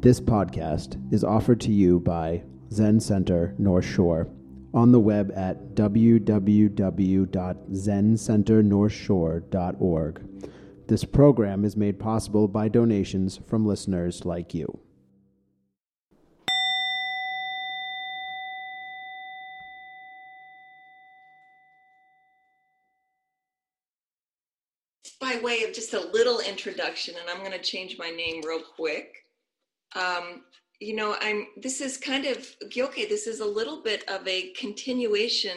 This podcast is offered to you by Zen Center North Shore on the web at www.zencenternorthshore.org. This program is made possible by donations from listeners like you. By way of just a little introduction, and I'm going to change my name real quick. This is kind of Gyoke. This is a little bit of a continuation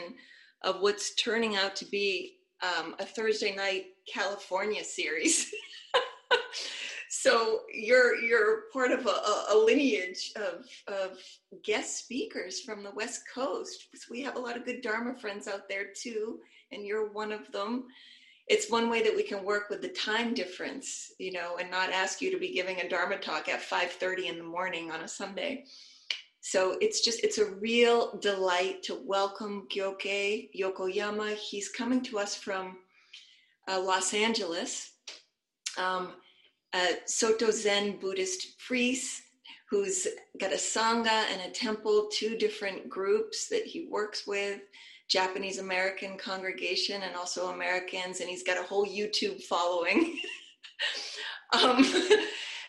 of what's turning out to be a Thursday night California series. So you're part of a lineage of guest speakers from the West Coast. So we have a lot of good Dharma friends out there too, and you're one of them. It's one way that we can work with the time difference, you know, and not ask you to be giving a Dharma talk at 5:30 in the morning on a Sunday. So it's a real delight to welcome Gyoke Yokoyama. He's coming to us from Los Angeles, a Soto Zen Buddhist priest who's got a Sangha and a temple, two different groups that he works with, Japanese American congregation and also Americans, and he's got a whole YouTube following.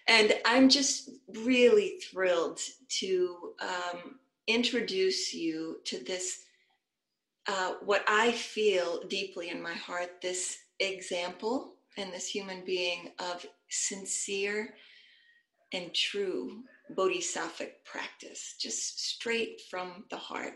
And I'm just really thrilled to introduce you to this, what I feel deeply in my heart, this example and this human being of sincere and true bodhisattva practice, just straight from the heart.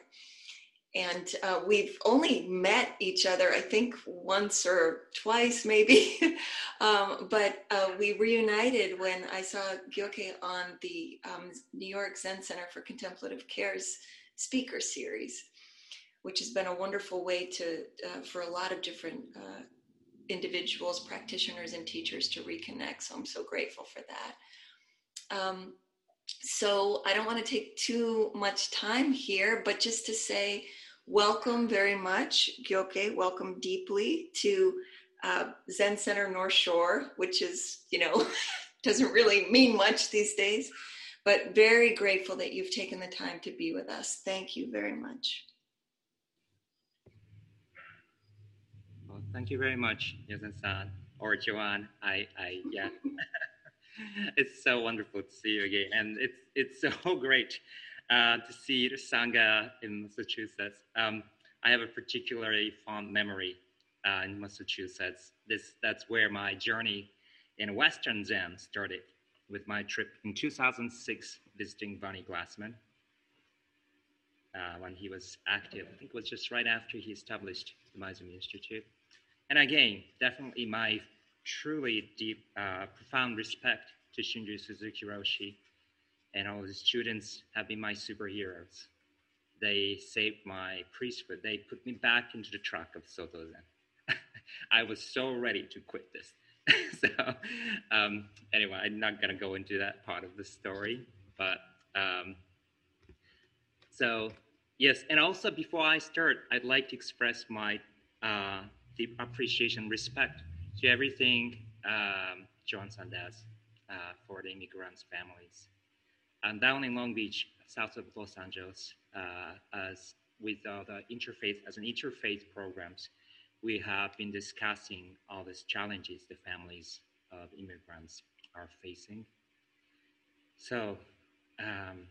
And we've only met each other, I think, once or twice, maybe. but we reunited when I saw Gyoke on the New York Zen Center for Contemplative Care's speaker series, which has been a wonderful way to for a lot of different individuals, practitioners, and teachers to reconnect. So I'm so grateful for that. So I don't want to take too much time here, but just to say, welcome very much, Gyoke. Welcome deeply to Zen Center North Shore, which is, you know, doesn't really mean much these days, but very grateful that you've taken the time to be with us. Thank you very much. Well, thank you very much, Yuzen-san or Joanne. Yeah. It's so wonderful to see you again, and it's so great to see the Sangha in Massachusetts. I have a particularly fond memory in Massachusetts. That's where my journey in Western Zen started, with my trip in 2006 visiting Bernie Glassman when he was active. I think it was just right after he established the Maezumi Institute. And again, definitely my truly deep, profound respect to Shunryu Suzuki Roshi, and all his students have been my superheroes. They saved my priesthood. They put me back into the track of Soto Zen. I was so ready to quit this. So anyway, I'm not going to go into that part of the story, but so yes. And also before I start, I'd like to express my deep appreciation, respect to everything Johnson does for the immigrants' families. I'm down in Long Beach, south of Los Angeles, as an interfaith programs, we have been discussing all these challenges the families of immigrants are facing. So, and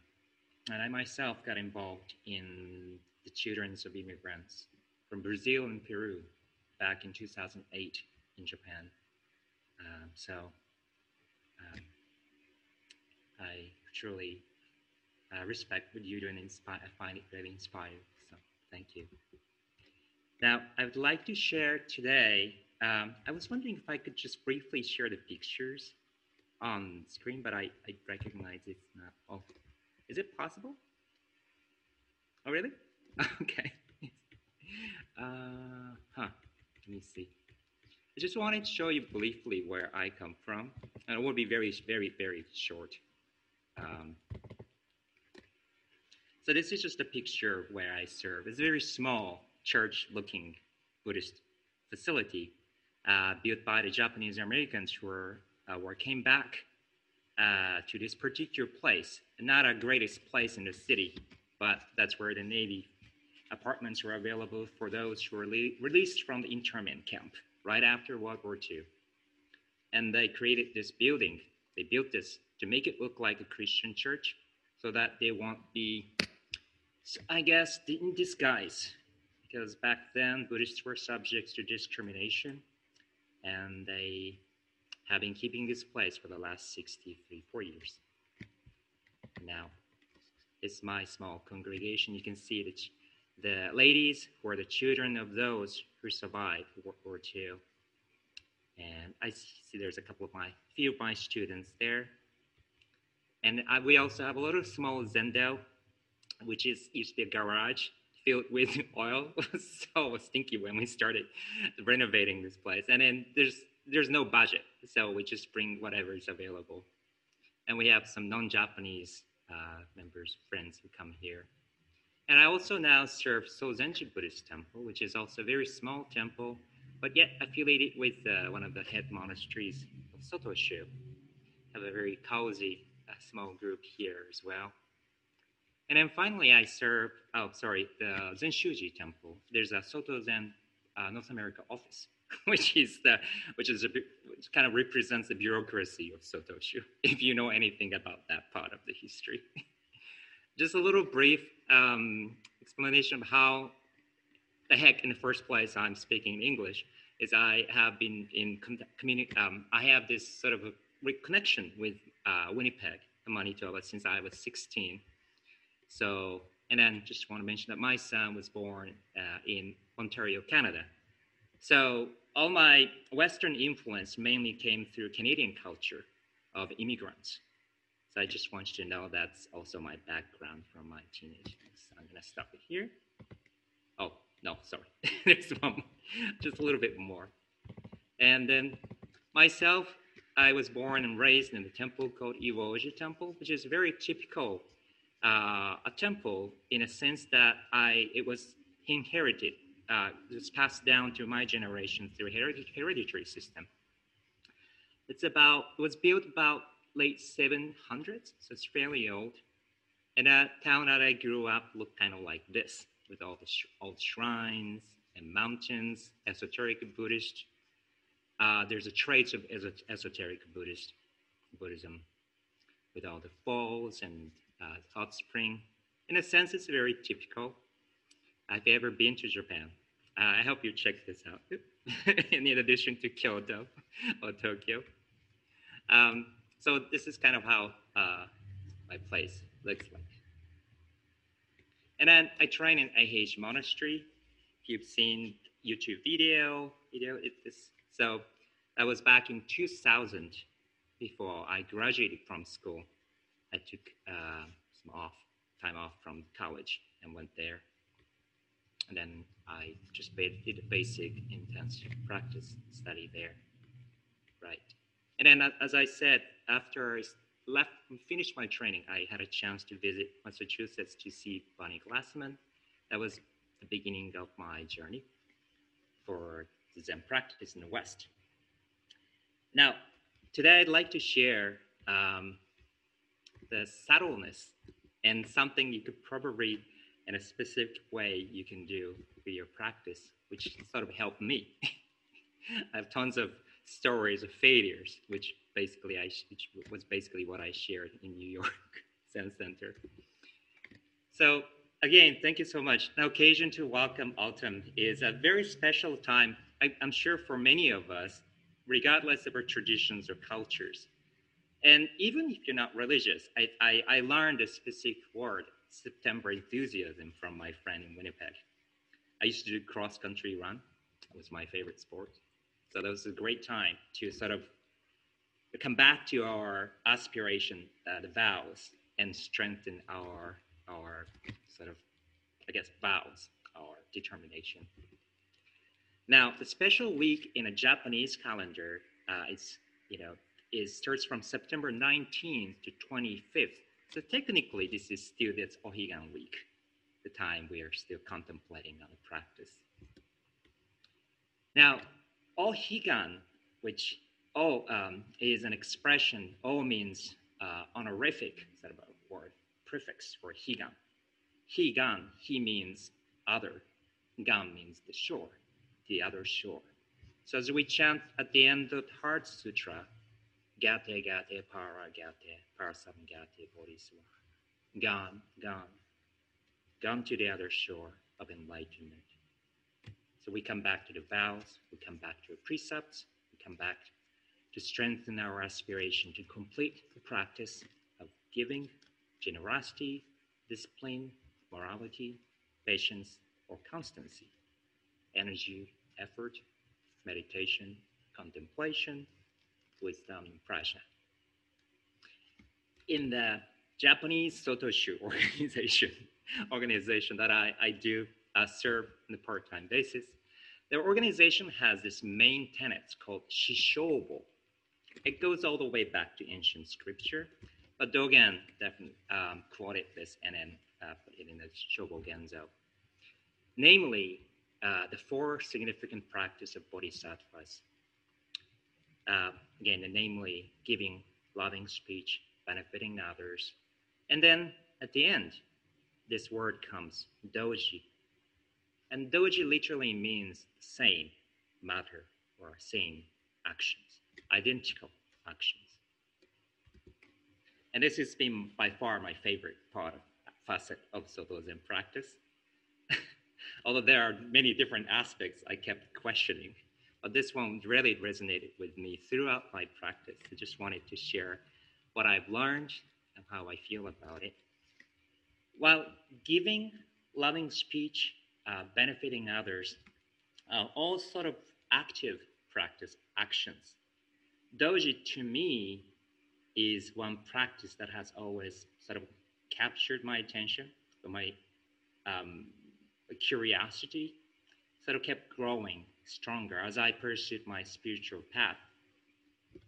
I myself got involved in the children's of immigrants from Brazil and Peru back in 2008. In Japan. I truly respect what you do and I find it really inspiring. So thank you. Now, I would like to share today, I was wondering if I could just briefly share the pictures on screen, but I recognize it's not. Oh, is it possible? Oh, really? Okay. Let me see. I just wanted to show you briefly where I come from, and it will be very, very, very short. So this is just a picture of where I serve. It's a very small church-looking Buddhist facility built by the Japanese Americans who came back to this particular place, not our greatest place in the city, but that's where the Navy apartments were available for those who were released from the internment camp right after World War II. And they created this building. They built this to make it look like a Christian church so that they won't be, I guess, in disguise. Because back then, Buddhists were subjects to discrimination, and they have been keeping this place for the last 64 years. Now, it's my small congregation. You can see the ladies who are the children of those who survived World War II. And I see there's a couple of few of my students there. And we also have a little small zendo, which used to be a garage filled with oil. It was so stinky when we started renovating this place. And then there's no budget, so we just bring whatever is available. And we have some non-Japanese members, friends who come here. And I also now serve Sozenji Buddhist Temple, which is also a very small temple, but yet affiliated with one of the head monasteries of Sotoshu. Have a very cozy small group here as well. And then finally I serve, the Zenshuji Temple. There's a Soto Zen North America office, which kind of represents the bureaucracy of Sotoshu, if you know anything about that part of the history. Just a little brief explanation of how the heck in the first place I'm speaking English is I have been in I have this sort of a connection with Winnipeg and Manitoba since I was 16. So, and then just want to mention that my son was born in Ontario, Canada. So all my Western influence mainly came through Canadian culture of immigrants. So I just want you to know that's also my background from my teenage years. I'm going to stop it here. Oh, no, sorry. There's one more. Just a little bit more. And then myself, I was born and raised in a temple called Iōji Temple, which is very typical a temple in a sense that it was inherited. It's passed down to my generation through hereditary system. It was built about late 700s, so it's fairly old. And that town that I grew up looked kind of like this, with all the old shrines and mountains, esoteric Buddhist. There's a trace of esoteric Buddhism, with all the falls and hot spring. In a sense, it's very typical. Have you ever been to Japan? I hope you check this out. In addition to Kyoto or Tokyo. So this is kind of how my place looks like. And then I train in Eiheiji Monastery. If you've seen YouTube so that was back in 2000 before I graduated from school. I took some time off from college and went there. And then I just did a basic intensive practice study there, right? And then, as I said, after I left and finished my training, I had a chance to visit Massachusetts to see Bernie Glassman. That was the beginning of my journey for the Zen practice in the West. Now, today I'd like to share the subtleness and something you could probably, in a specific way, you can do for your practice, which sort of helped me. I have tons of stories of failures, which was basically what I shared in New York Zen Center. So again, thank you so much. An occasion to welcome autumn is a very special time, I'm sure for many of us, regardless of our traditions or cultures. And even if you're not religious, I learned a specific word, September enthusiasm, from my friend in Winnipeg. I used to do cross-country run. It was my favorite sport. So that was a great time to sort of come back to our aspiration, the vows, and strengthen our sort of, I guess, vows, our determination. Now, the special week in a Japanese calendar starts from September 19th to 25th. So technically, this is still that's Ohigan week, the time we are still contemplating on the practice. Now, Ohigan, which O is an expression, O means honorific or prefix for Higan. Higan, he means other. Gan means the shore, the other shore. So as we chant at the end of Heart Sutra, Gate Gate Para Gate Parasam Gate Bodhisattva, Gan, Gan, Gan to the other shore of enlightenment. So we come back to the vows, we come back to the precepts, we come back to strengthen our aspiration to complete the practice of giving, generosity, discipline, morality, patience, or constancy, energy, effort, meditation, contemplation, wisdom, and prajna. In the Japanese Sotoshu organization that I do serve on a part-time basis, the organization has this main tenet called Shishobo. It goes all the way back to ancient scripture, but Dogen definitely quoted this and then put it in the Shobogenzo. Namely, the four significant practices of bodhisattvas. Again, namely, giving, loving speech, benefiting others. And then at the end, this word comes, doji. And doji literally means same matter or same actions, identical actions. And this has been by far my favorite facet of Soto Zen practice. Although there are many different aspects I kept questioning, but this one really resonated with me throughout my practice. I just wanted to share what I've learned and how I feel about it. While giving, loving speech, benefiting others, all sort of active practice actions, doji to me is one practice that has always sort of captured my attention, my curiosity sort of kept growing stronger as I pursued my spiritual path.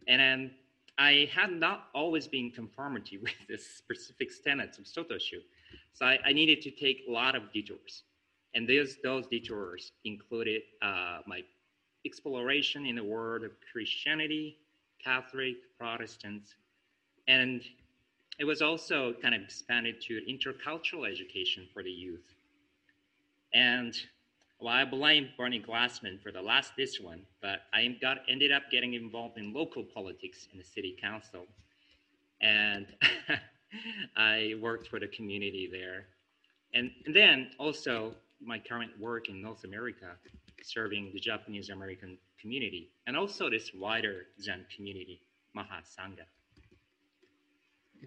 And I had not always been conformity with the specific tenets of Sotoshu. So I needed to take a lot of detours. And those detours included my exploration in the world of Christianity, Catholic, Protestants, and it was also kind of expanded to intercultural education for the youth. And well, I blame Bernie Glassman for this one, but I ended up getting involved in local politics in the city council. And I worked for the community there. And then also my current work in North America, serving the Japanese American community, and also this wider Zen community, Mahasangha.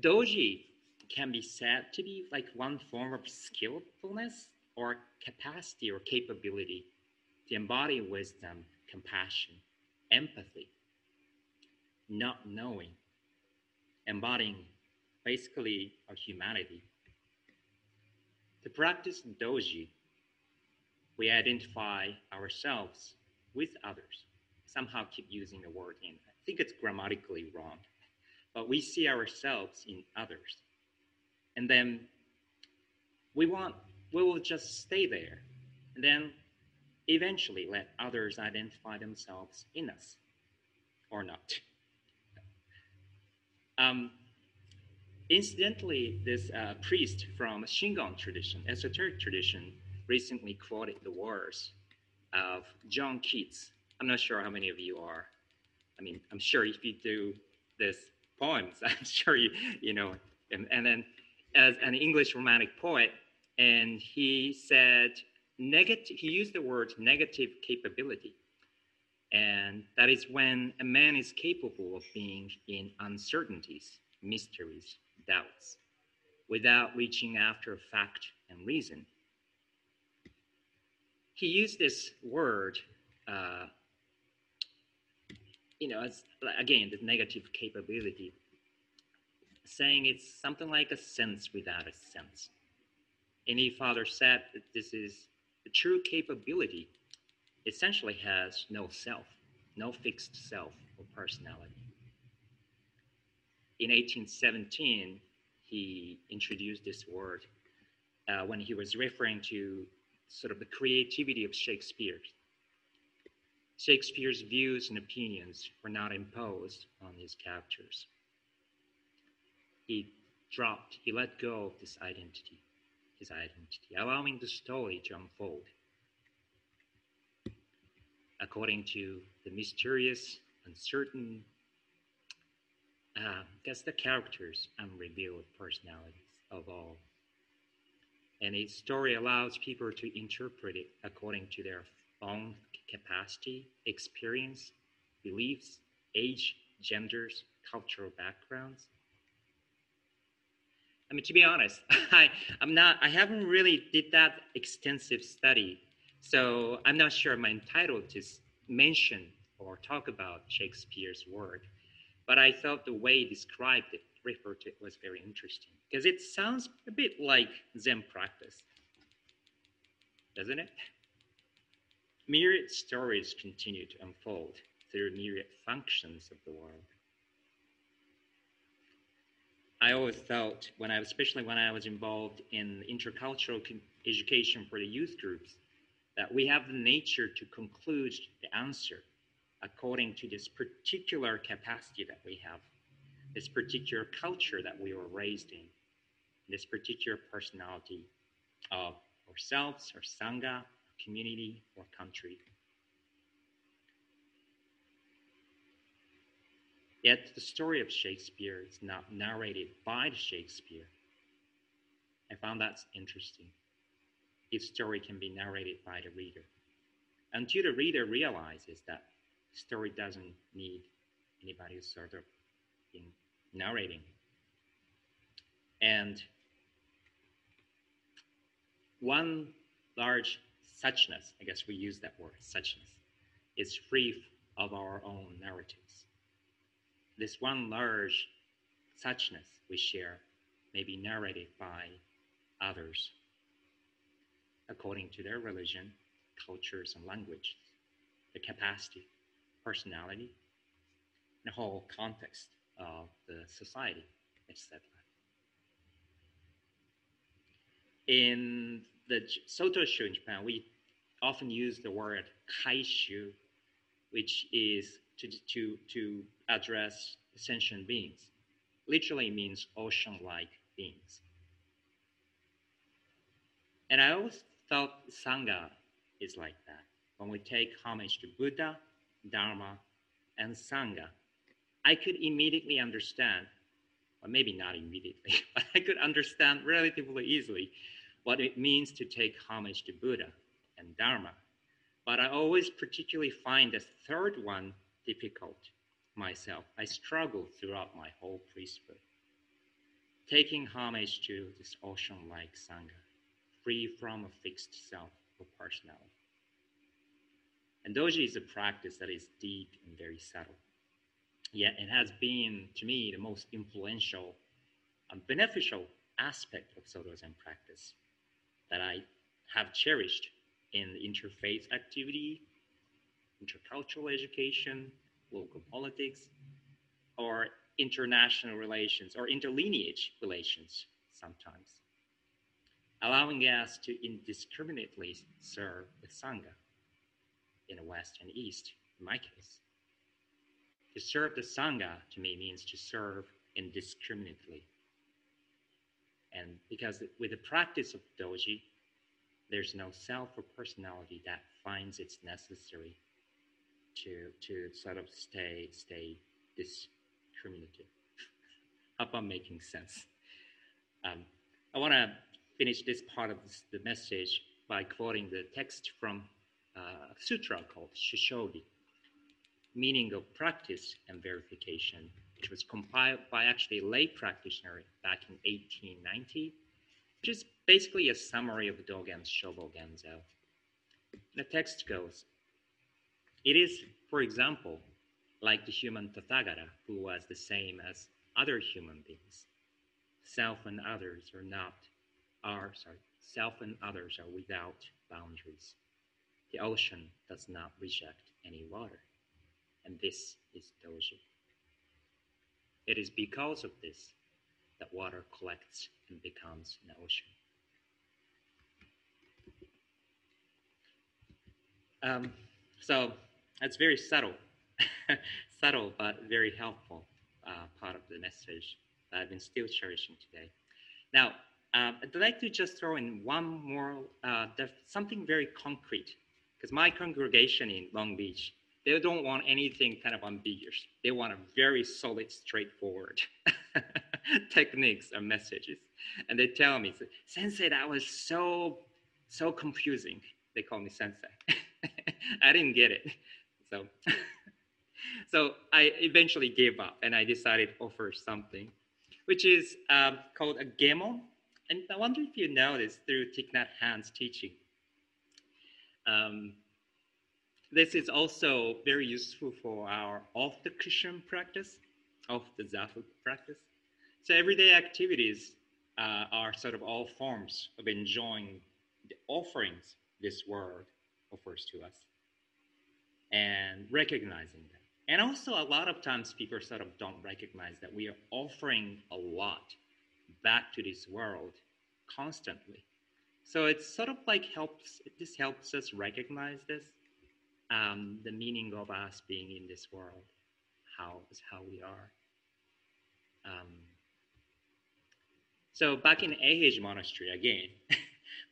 Doji can be said to be like one form of skillfulness or capacity or capability to embody wisdom, compassion, empathy, not knowing, embodying basically our humanity. To practice doji, we identify ourselves with others. Somehow keep using the word in. I think it's grammatically wrong, but we see ourselves in others. And then we will just stay there and then eventually let others identify themselves in us or not. Incidentally, this priest from Shingon tradition, esoteric tradition, recently quoted the words of John Keats. I'm not sure how many of you are. I mean, I'm sure if you do this poems, I'm sure you know. And then as an English Romantic poet, and he said, he used the word negative capability. And that is when a man is capable of being in uncertainties, mysteries, doubts, without reaching after fact and reason. He used this word, as again, the negative capability, saying it's something like a sense without a sense. And he further said that this is the true capability, essentially has no self, no fixed self or personality. In 1817, he introduced this word when he was referring to sort of the creativity of Shakespeare. Shakespeare's views and opinions were not imposed on his characters. he let go of this identity, allowing the story to unfold according to the mysterious, uncertain, that's the characters and revealed personalities of all. And its story allows people to interpret it according to their own capacity, experience, beliefs, age, genders, cultural backgrounds. I mean, to be honest, I haven't really did that extensive study, so I'm not sure I'm entitled to mention or talk about Shakespeare's work, but I thought the way he described it, referred to it, was very interesting, because it sounds a bit like Zen practice, doesn't it? Myriad stories continue to unfold through myriad functions of the world. I always thought, especially when I was involved in intercultural education for the youth groups, that we have the nature to conclude the answer according to this particular capacity that we have, this particular culture that we were raised in, this particular personality of ourselves, our sangha, our community, or country. Yet the story of Shakespeare is not narrated by Shakespeare. I found that's interesting. Its story can be narrated by the reader, until the reader realizes that the story doesn't need anybody sort of in narrating. And one large suchness, I guess we use that word, suchness, is free of our own narratives. This one large suchness we share may be narrated by others according to their religion, cultures, and language, the capacity, personality, and the whole context of the society, etc. In the Sotoshu in Japan, we often use the word kaishu, which is to address sentient beings. Literally means ocean-like beings. And I always thought Sangha is like that. When we take homage to Buddha, Dharma, and Sangha, I could immediately understand, or maybe not immediately, but I could understand relatively easily what it means to take homage to Buddha and Dharma. But I always particularly find the third one difficult myself. I struggle throughout my whole priesthood, taking homage to this ocean-like Sangha, free from a fixed self or personality. And doji is a practice that is deep and very subtle. Yet it has been, to me, the most influential and beneficial aspect of Soto Zen practice that I have cherished in the interfaith activity, intercultural education, local politics, or international relations, or interlineage relations sometimes, allowing us to indiscriminately serve the Sangha in the West and East, in my case. To serve the Sangha, to me, means to serve indiscriminately. And because with the practice of doji, there's no self or personality that finds it's necessary to sort of stay discriminative. How about making sense? I want to finish this part of the message by quoting the text from a sutra called Shishobo, Meaning of Practice and Verification, which was compiled by actually a lay practitioner back in 1890, which is basically a summary of Dogen's Shobogenzo. The text goes, "It is, for example, like the human Tassajara, who was the same as other human beings. Self and others are without boundaries. The ocean does not reject any water. And this is doji. It is because of this that water collects and becomes an ocean." So that's very subtle, but very helpful part of the message. that I've been still cherishing today. Now, I'd like to just throw in one more, something very concrete, because my congregation in Long Beach, they don't want anything kind of ambiguous. They want a very solid, straightforward techniques or messages. And they tell me, Sensei, that was so confusing. They call me Sensei. I didn't get it. So I eventually gave up and I decided to offer something, which is called a gemon. And I wonder if you know this through Thich Nhat Hanh's teaching. This is also very useful for our off-the-cushion practice, off-the-zafu practice. So everyday activities are sort of all forms of enjoying the offerings this world offers to us and recognizing them. And also a lot of times people sort of don't recognize that we are offering a lot back to this world constantly. So it's sort of like helps us recognize this. The meaning of us being in this world, how we are. So back in Eiheiji Monastery, again,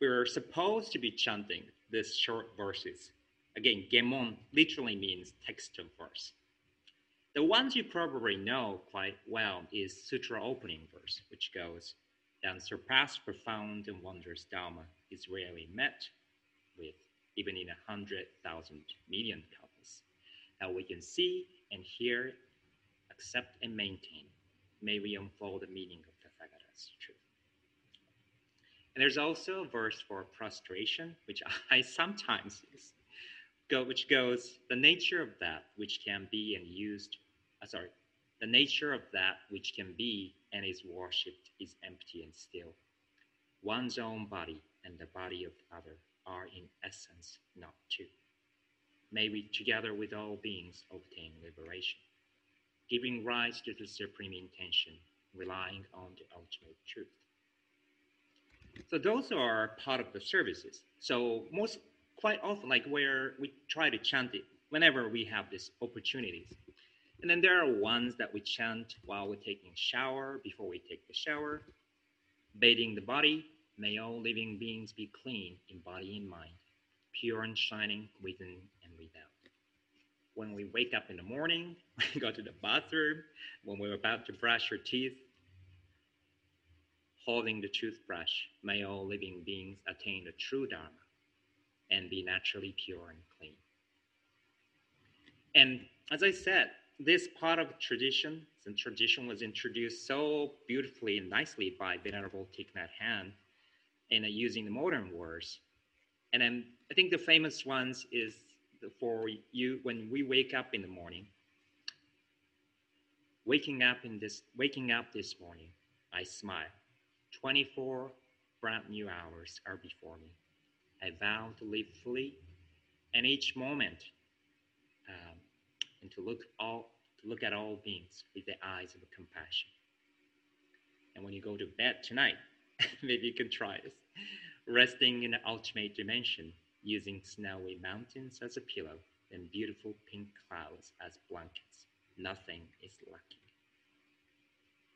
we were supposed to be chanting these short verses. Again, Gemon literally means text of verse. The ones you probably know quite well is Sutra opening verse, which goes, "The unsurpassed, profound, and wondrous Dharma is rarely met with, even in 100,000 million couples, how we can see and hear, accept and maintain. May we unfold the meaning of Tathagata's truth." And there's also a verse for prostration, which I sometimes use, which goes, the nature of that which can be and is worshipped is empty and still. One's own body and the body of the other are in essence not two. May we together with all beings obtain liberation, giving rise to the supreme intention, relying on the ultimate truth. So those are part of the services. So quite often, like where we try to chant it whenever we have these opportunities. And then there are ones that we chant while we're taking shower, before we take the shower, bathing the body. May all living beings be clean in body and mind, pure and shining within and without. When we wake up in the morning, we go to the bathroom, when we're about to brush our teeth, holding the toothbrush, may all living beings attain the true Dharma and be naturally pure and clean. And as I said, this part of tradition, and tradition was introduced so beautifully and nicely by Venerable Thich Nhat Hanh, and using the modern words. And then I think the famous ones is for you when we wake up in the morning. Waking up this morning, I smile. 24 brand new hours are before me. I vow to live fully, and each moment, and to look at all beings with the eyes of compassion. And when you go to bed tonight, maybe you can try this. Resting in the ultimate dimension, using snowy mountains as a pillow and beautiful pink clouds as blankets. Nothing is lacking.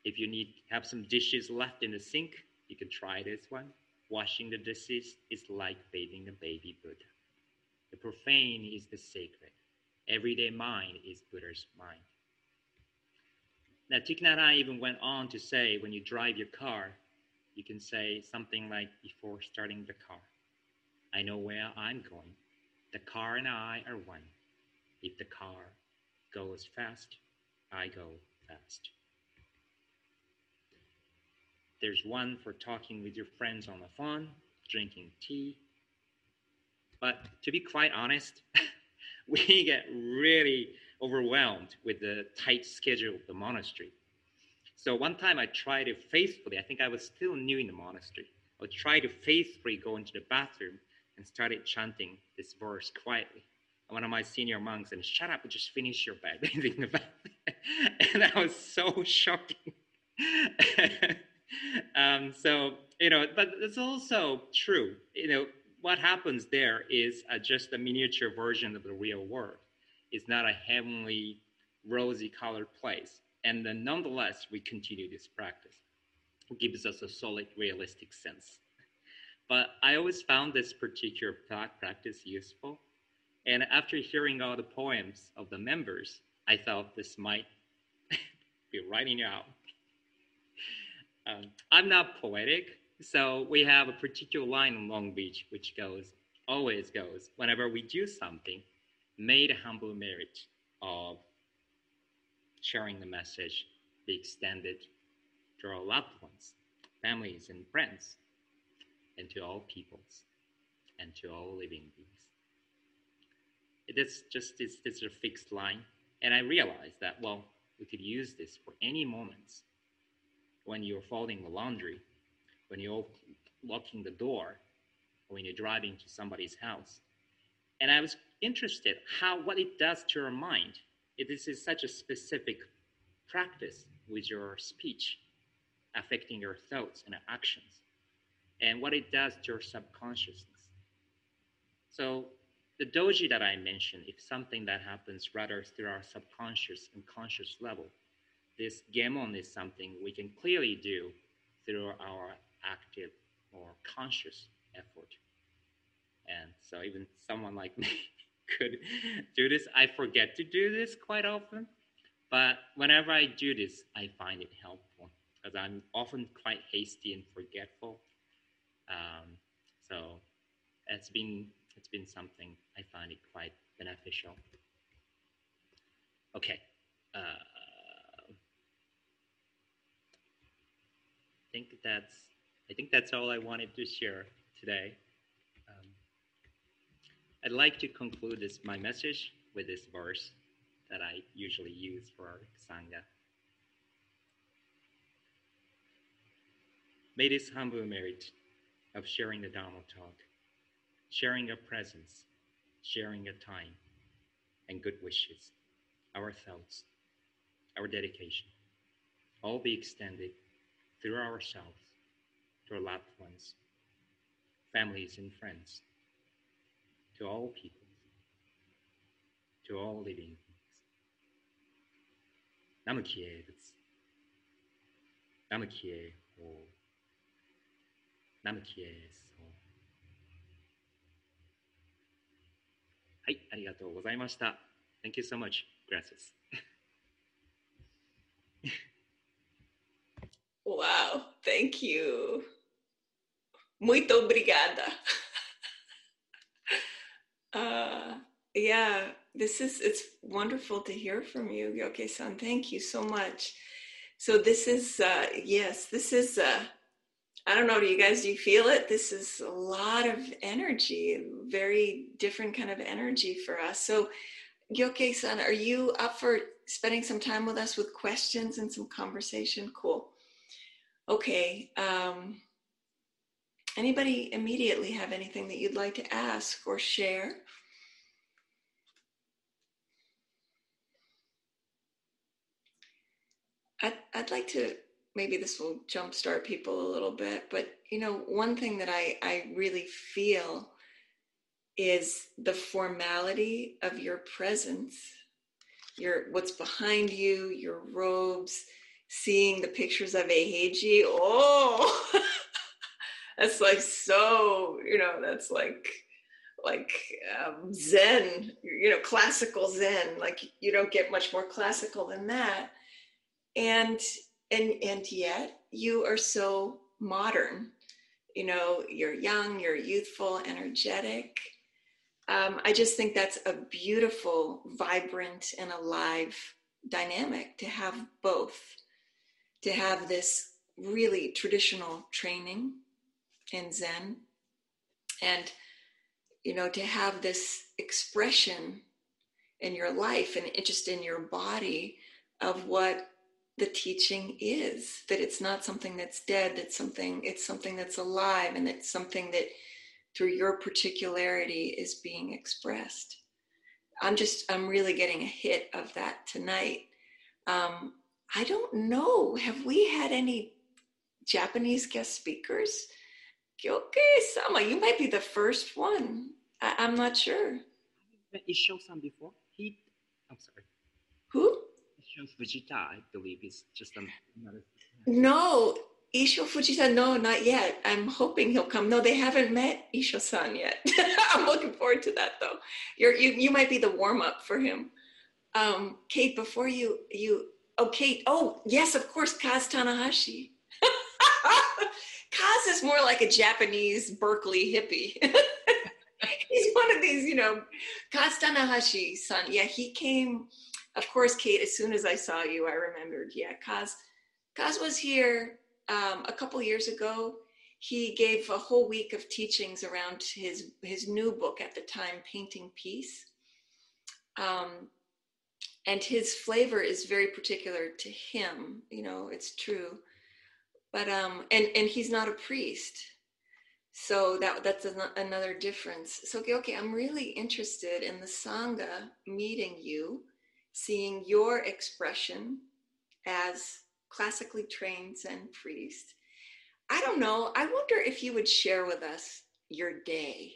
If you have some dishes left in the sink, you can try this one. Washing the dishes is like bathing a baby Buddha. The profane is the sacred. Everyday mind is Buddha's mind. Now, Thich Nhat Hanh even went on to say, when you drive your car, you can say something like, before starting the car, I know where I'm going. The car and I are one. If the car goes fast, I go fast. There's one for talking with your friends on the phone, drinking tea. But to be quite honest, we get really overwhelmed with the tight schedule of the monastery. So one time I tried to faithfully, I think I was still new in the monastery, I tried to faithfully go into the bathroom and started chanting this verse quietly. And one of my senior monks said, shut up, just finish your bathing in the bathroom. And that was so shocking. But it's also true, what happens there is just a miniature version of the real world. It's not a heavenly, rosy-colored place. And then nonetheless, we continue this practice. It gives us a solid, realistic sense. But I always found this particular practice useful. And after hearing all the poems of the members, I thought this might be writing out. I'm not poetic, so we have a particular line in Long Beach, which always goes, whenever we do something, made a humble merit of sharing the message, the extended to our loved ones, families and friends, and to all peoples, and to all living beings. It's a fixed line. And I realized that, well, we could use this for any moments. When you're folding the laundry, when you're locking the door, when you're driving to somebody's house. And I was interested what it does to your mind. This is such a specific practice with your speech, affecting your thoughts and actions, and what it does to your subconsciousness. So the doji that I mentioned, it's something that happens rather through our subconscious and conscious level. This gemon is something we can clearly do through our active or conscious effort. And so even someone like me could do this. I forget to do this quite often, but whenever I do this, I find it helpful because I'm often quite hasty and forgetful. So it's been something I find it quite beneficial. Okay. I think that's all I wanted to share today. I'd like to conclude my message with this verse that I usually use for Sangha. May this humble merit of sharing the Dharma talk, sharing a presence, sharing a time, and good wishes, our thoughts, our dedication, all be extended through ourselves, to our loved ones, families and friends, to all people, to all living things. Namukie butsu, namukie ho, namukie so. はい、ありがとうございました。Thank you so much. Gracias. Wow, thank you. Muito obrigada. Yeah, it's wonderful to hear from you, Gyoke-san. Thank you so much. So this is, I don't know, do you feel it? This is a lot of energy, very different kind of energy for us. So Gyoke-san, are you up for spending some time with us with questions and some conversation? Cool. Okay, anybody immediately have anything that you'd like to ask or share? I'd like to, maybe this will jumpstart people a little bit, but one thing that I really feel is the formality of your presence, what's behind you, your robes, seeing the pictures of Eiheiji. Oh, that's like so, that's like Zen, classical Zen. Like you don't get much more classical than that. And yet you are so modern. You're young, you're youthful, energetic. I just think that's a beautiful, vibrant, and alive dynamic to have both. To have this really traditional training in Zen and, to have this expression in your life and just in your body of what the teaching is, that it's not something that's dead, it's something that's alive, and it's something that through your particularity is being expressed. I'm really getting a hit of that tonight. I don't know. Have we had any Japanese guest speakers? Gyoke-sama, you might be the first one. I'm not sure. Isho-san before? I'm sorry. Who? Isho Fujita, I believe, is just another. No, Isho Fujita, no, not yet. I'm hoping he'll come. No, they haven't met Isho-san yet. I'm looking forward to that, though. You might be the warm-up for him. Kate, before you, oh, Kate, oh, yes, of course, Kaz Tanahashi. Kaz is more like a Japanese Berkeley hippie. He's one of these, you know, Kaz Tanahashi-san. Yeah, he came, of course, Kate, as soon as I saw you, I remembered. Yeah, Kaz was here a couple years ago. He gave a whole week of teachings around his new book at the time, Painting Peace. And his flavor is very particular to him, you know, it's true. But, and he's not a priest. So that's another difference. So Gyoke, I'm really interested in the Sangha meeting you, seeing your expression as classically trained Zen priest. I don't know, I wonder if you would share with us your day.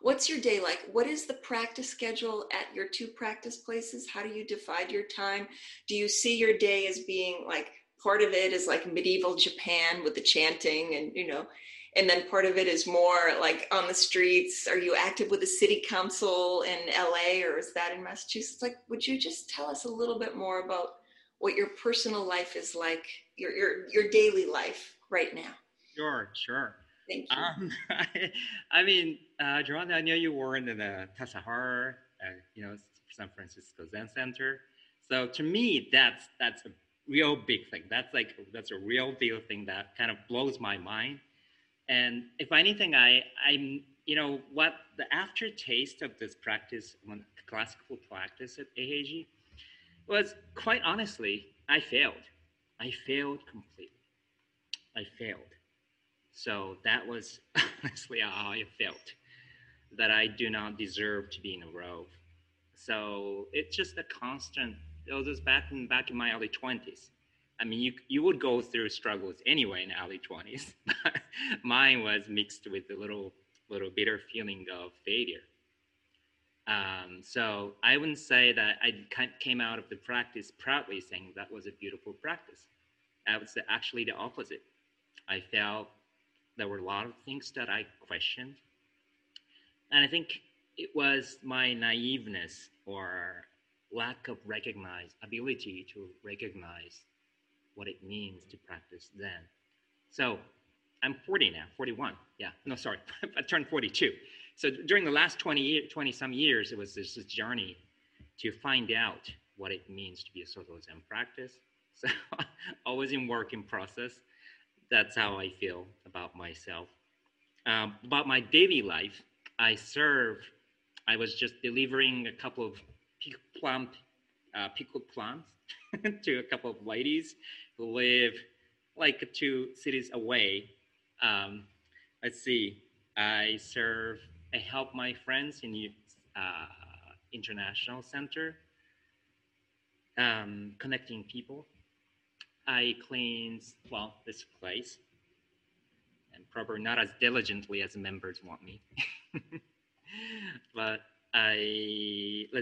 What's your day like? What is the practice schedule at your two practice places? How do you divide your time? Do you see your day as being like, part of it is like medieval Japan with the chanting and, you know, and then part of it is more like on the streets? Are you active with the city council in LA, or is that in Massachusetts? Like, would you just tell us a little bit more about what your personal life is like, your daily life right now? Sure. Thank you. Joanna, I know you were in the Tassajara, San Francisco Zen Center. So to me, that's a real big thing. That's a real deal thing that kind of blows my mind. And if anything, I'm what the aftertaste of this practice, classical practice at Eiheiji, was quite honestly, I failed completely. So that was honestly how I felt, that I do not deserve to be in a row. So it's just a constant, it was just back in my early 20s. I mean, you would go through struggles anyway in early 20s. Mine was mixed with a little bitter feeling of failure. So I wouldn't say that I came out of the practice proudly saying that was a beautiful practice. I would say actually the opposite. I felt there were a lot of things that I questioned. And I think it was my naiveness or lack of ability to recognize what it means to practice Zen. So I'm 40 now, 41. Yeah, no, sorry, I turned 42. So during the last 20-some years, it was this journey to find out what it means to be a Soto Zen practice. So always in work in process. That's how I feel about myself. About my daily life, I was just delivering a couple of pickled plums to a couple of ladies who live like 2 cities away. I serve, I help my friends in the International Center, connecting people. I cleanse, this place, and probably not as diligently as the members want me. But then I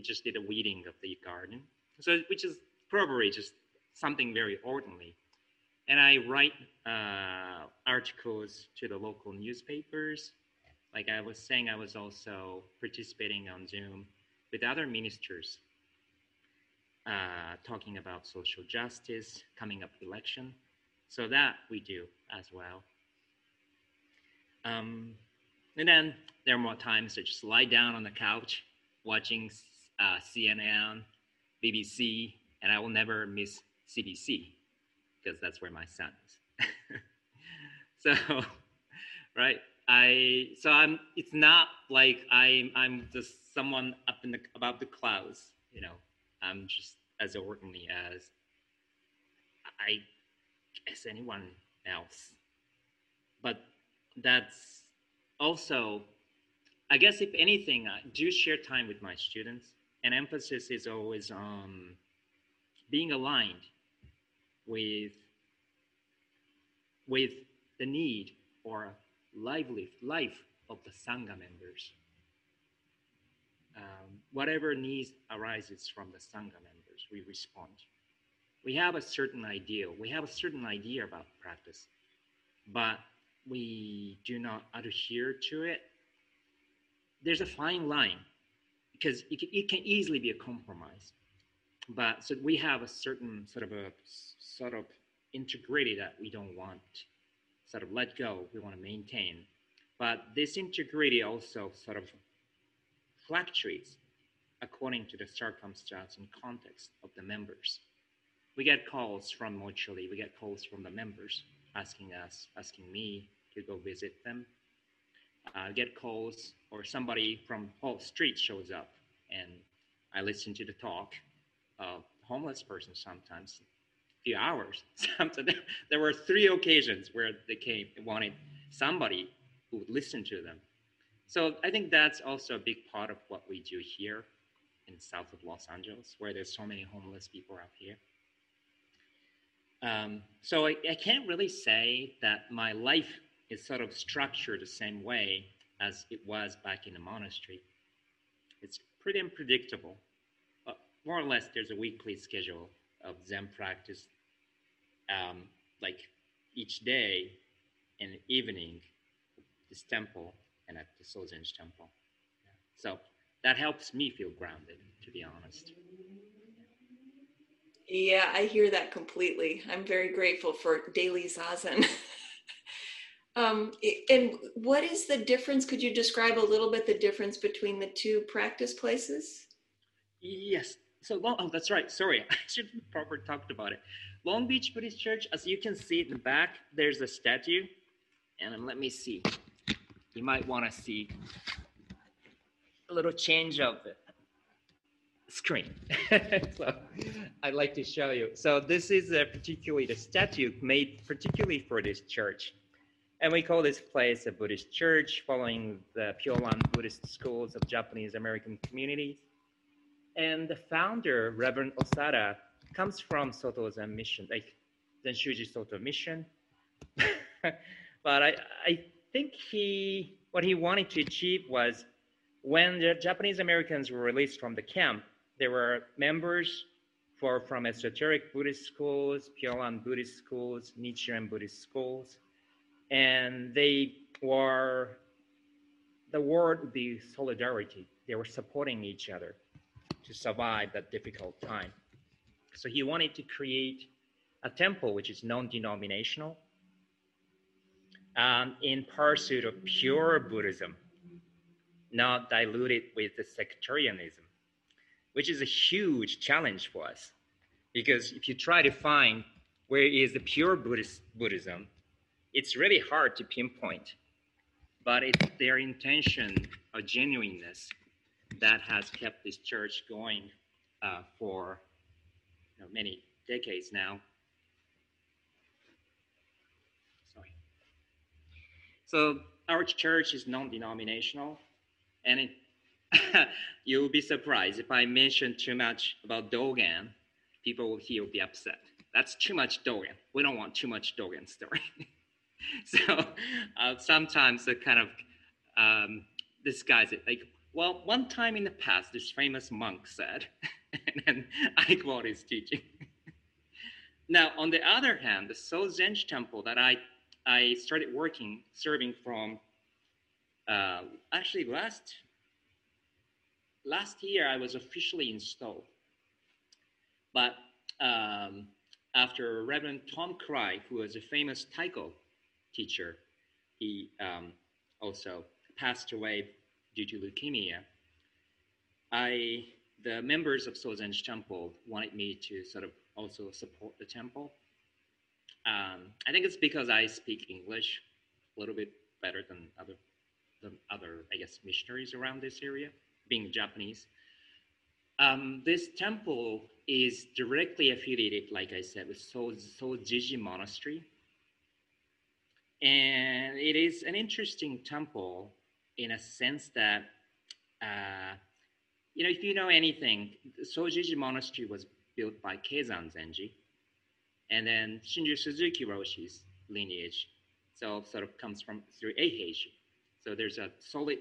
just did a weeding of the garden, so which is probably just something very ordinary. And I write articles to the local newspapers. Like I was saying, I was also participating on Zoom with other ministers, talking about social justice, coming up election. So that we do as well. And then there are more times to just lie down on the couch, watching CNN, BBC, and I will never miss CBC because that's where my son is. So, right. It's not like I'm just someone up in above the clouds, I'm just as ordinary as I guess anyone else. But that's also, I guess if anything, I do share time with my students, and emphasis is always on being aligned with the need or life of the Sangha members. whatever needs arises from the Sangha members, we respond. We have a certain ideal. We have a certain idea about practice, but we do not adhere to it. There's a fine line because it can easily be a compromise. But so we have a certain sort of integrity that we don't want, sort of let go, we want to maintain. But this integrity also sort of fluctuates according to the circumstance and context of the members. We get calls from Mochuli, we get calls from the members asking us, asking me to go visit them. Get calls, or somebody from whole street shows up and I listen to the talk of homeless person sometimes, a few hours. Sometimes there were 3 occasions where they came and wanted somebody who would listen to them. So I think that's also a big part of what we do here in south of Los Angeles, where there's so many homeless people out here. So I can't really say that my life is sort of structured the same way as it was back in the monastery. It's pretty unpredictable. More or less, there's a weekly schedule of Zen practice, like each day and evening, this temple, and at the Sozenji Temple. Yeah. So that helps me feel grounded, to be honest. Yeah, I hear that completely. I'm very grateful for daily zazen. And what is the difference? Could you describe a little bit the difference between the 2 practice places? Yes. So, that's right. Sorry, I should have properly talked about it. Long Beach Buddhist Church, as you can see in the back, there's a statue. And let me see. You might want to see a little change of the screen. So I'd like to show you. So this is particularly the statue made particularly for this church. And we call this place a Buddhist church following the Pure Land Buddhist schools of Japanese American communities. And the founder, Reverend Osada, comes from Soto Zen Mission, like Zenshuji Soto Mission. But I think what he wanted to achieve was, when the Japanese Americans were released from the camp, there were members from esoteric Buddhist schools, Pure Land Buddhist schools, Nichiren Buddhist schools, and they were, the word would be solidarity. They were supporting each other to survive that difficult time. So he wanted to create a temple which is non-denominational, in pursuit of pure Buddhism, not diluted with the sectarianism, which is a huge challenge for us. Because if you try to find where is the pure Buddhism, it's really hard to pinpoint. But it's their intention of genuineness that has kept this church going for many decades now. So our church is non-denominational, and you'll be surprised if I mention too much about Dogen. People here will be upset. That's too much Dogen. We don't want too much Dogen story. So sometimes they kind of disguise it. Like, well, one time in the past, this famous monk said, and then I quote his teaching. Now, on the other hand, the Sozenji Temple that I started serving from, actually last year I was officially installed. But after Reverend Tom Cry, who was a famous Taiko teacher, he also passed away due to leukemia. The members of Sozenji Temple wanted me to sort of also support the temple. I think it's because I speak English a little bit better than other, I guess, missionaries around this area, being Japanese. This temple is directly affiliated, like I said, with Sojiji Monastery. And it is an interesting temple in a sense that, if you know anything, Sojiji Monastery was built by Keizan Zenji. And then Shunryu Suzuki Roshi's lineage, so sort of comes from through Eiheiji. So there's a solid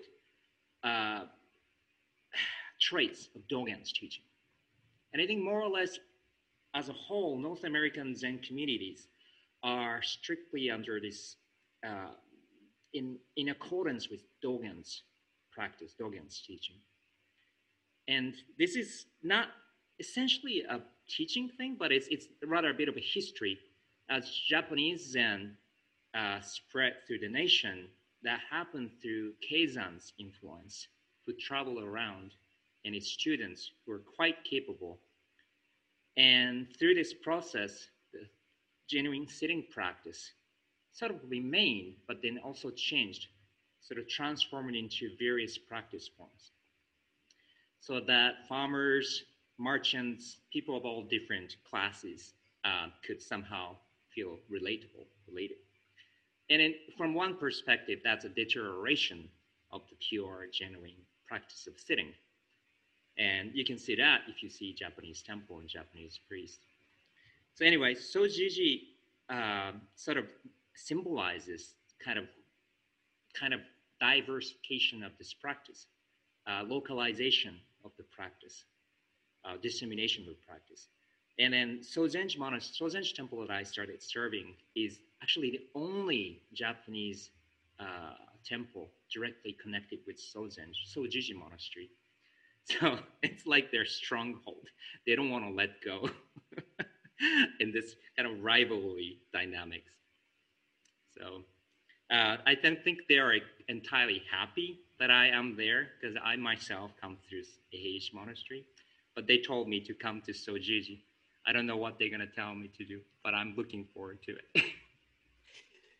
traits of Dogen's teaching. And I think more or less as a whole, North American Zen communities are strictly under this, in accordance with Dogen's practice, Dogen's teaching. And this is not essentially a teaching thing, but it's rather a bit of a history as Japanese Zen spread through the nation. That happened through Keizan's influence, who traveled around and his students who were quite capable. And through this process, the genuine sitting practice sort of remained, but then also changed, sort of transformed into various practice forms. So that farmers, merchants, people of all different classes could somehow feel related. And in, from one perspective, that's a deterioration of the pure, genuine practice of sitting. And you can see that if you see Japanese temple and Japanese priest. So anyway, Sojiji sort of symbolizes kind of diversification of this practice, localization of the practice, dissemination of the practice. And then Sozenji Temple that I started serving is actually the only Japanese temple directly connected with Sojiji Monastery. So it's like their stronghold. They don't want to let go in this kind of rivalry dynamics. So I don't think they are entirely happy that I am there, because I myself come through Eiheiji Monastery, but they told me to come to Sojiji. I don't know what they're going to tell me to do, but I'm looking forward to it.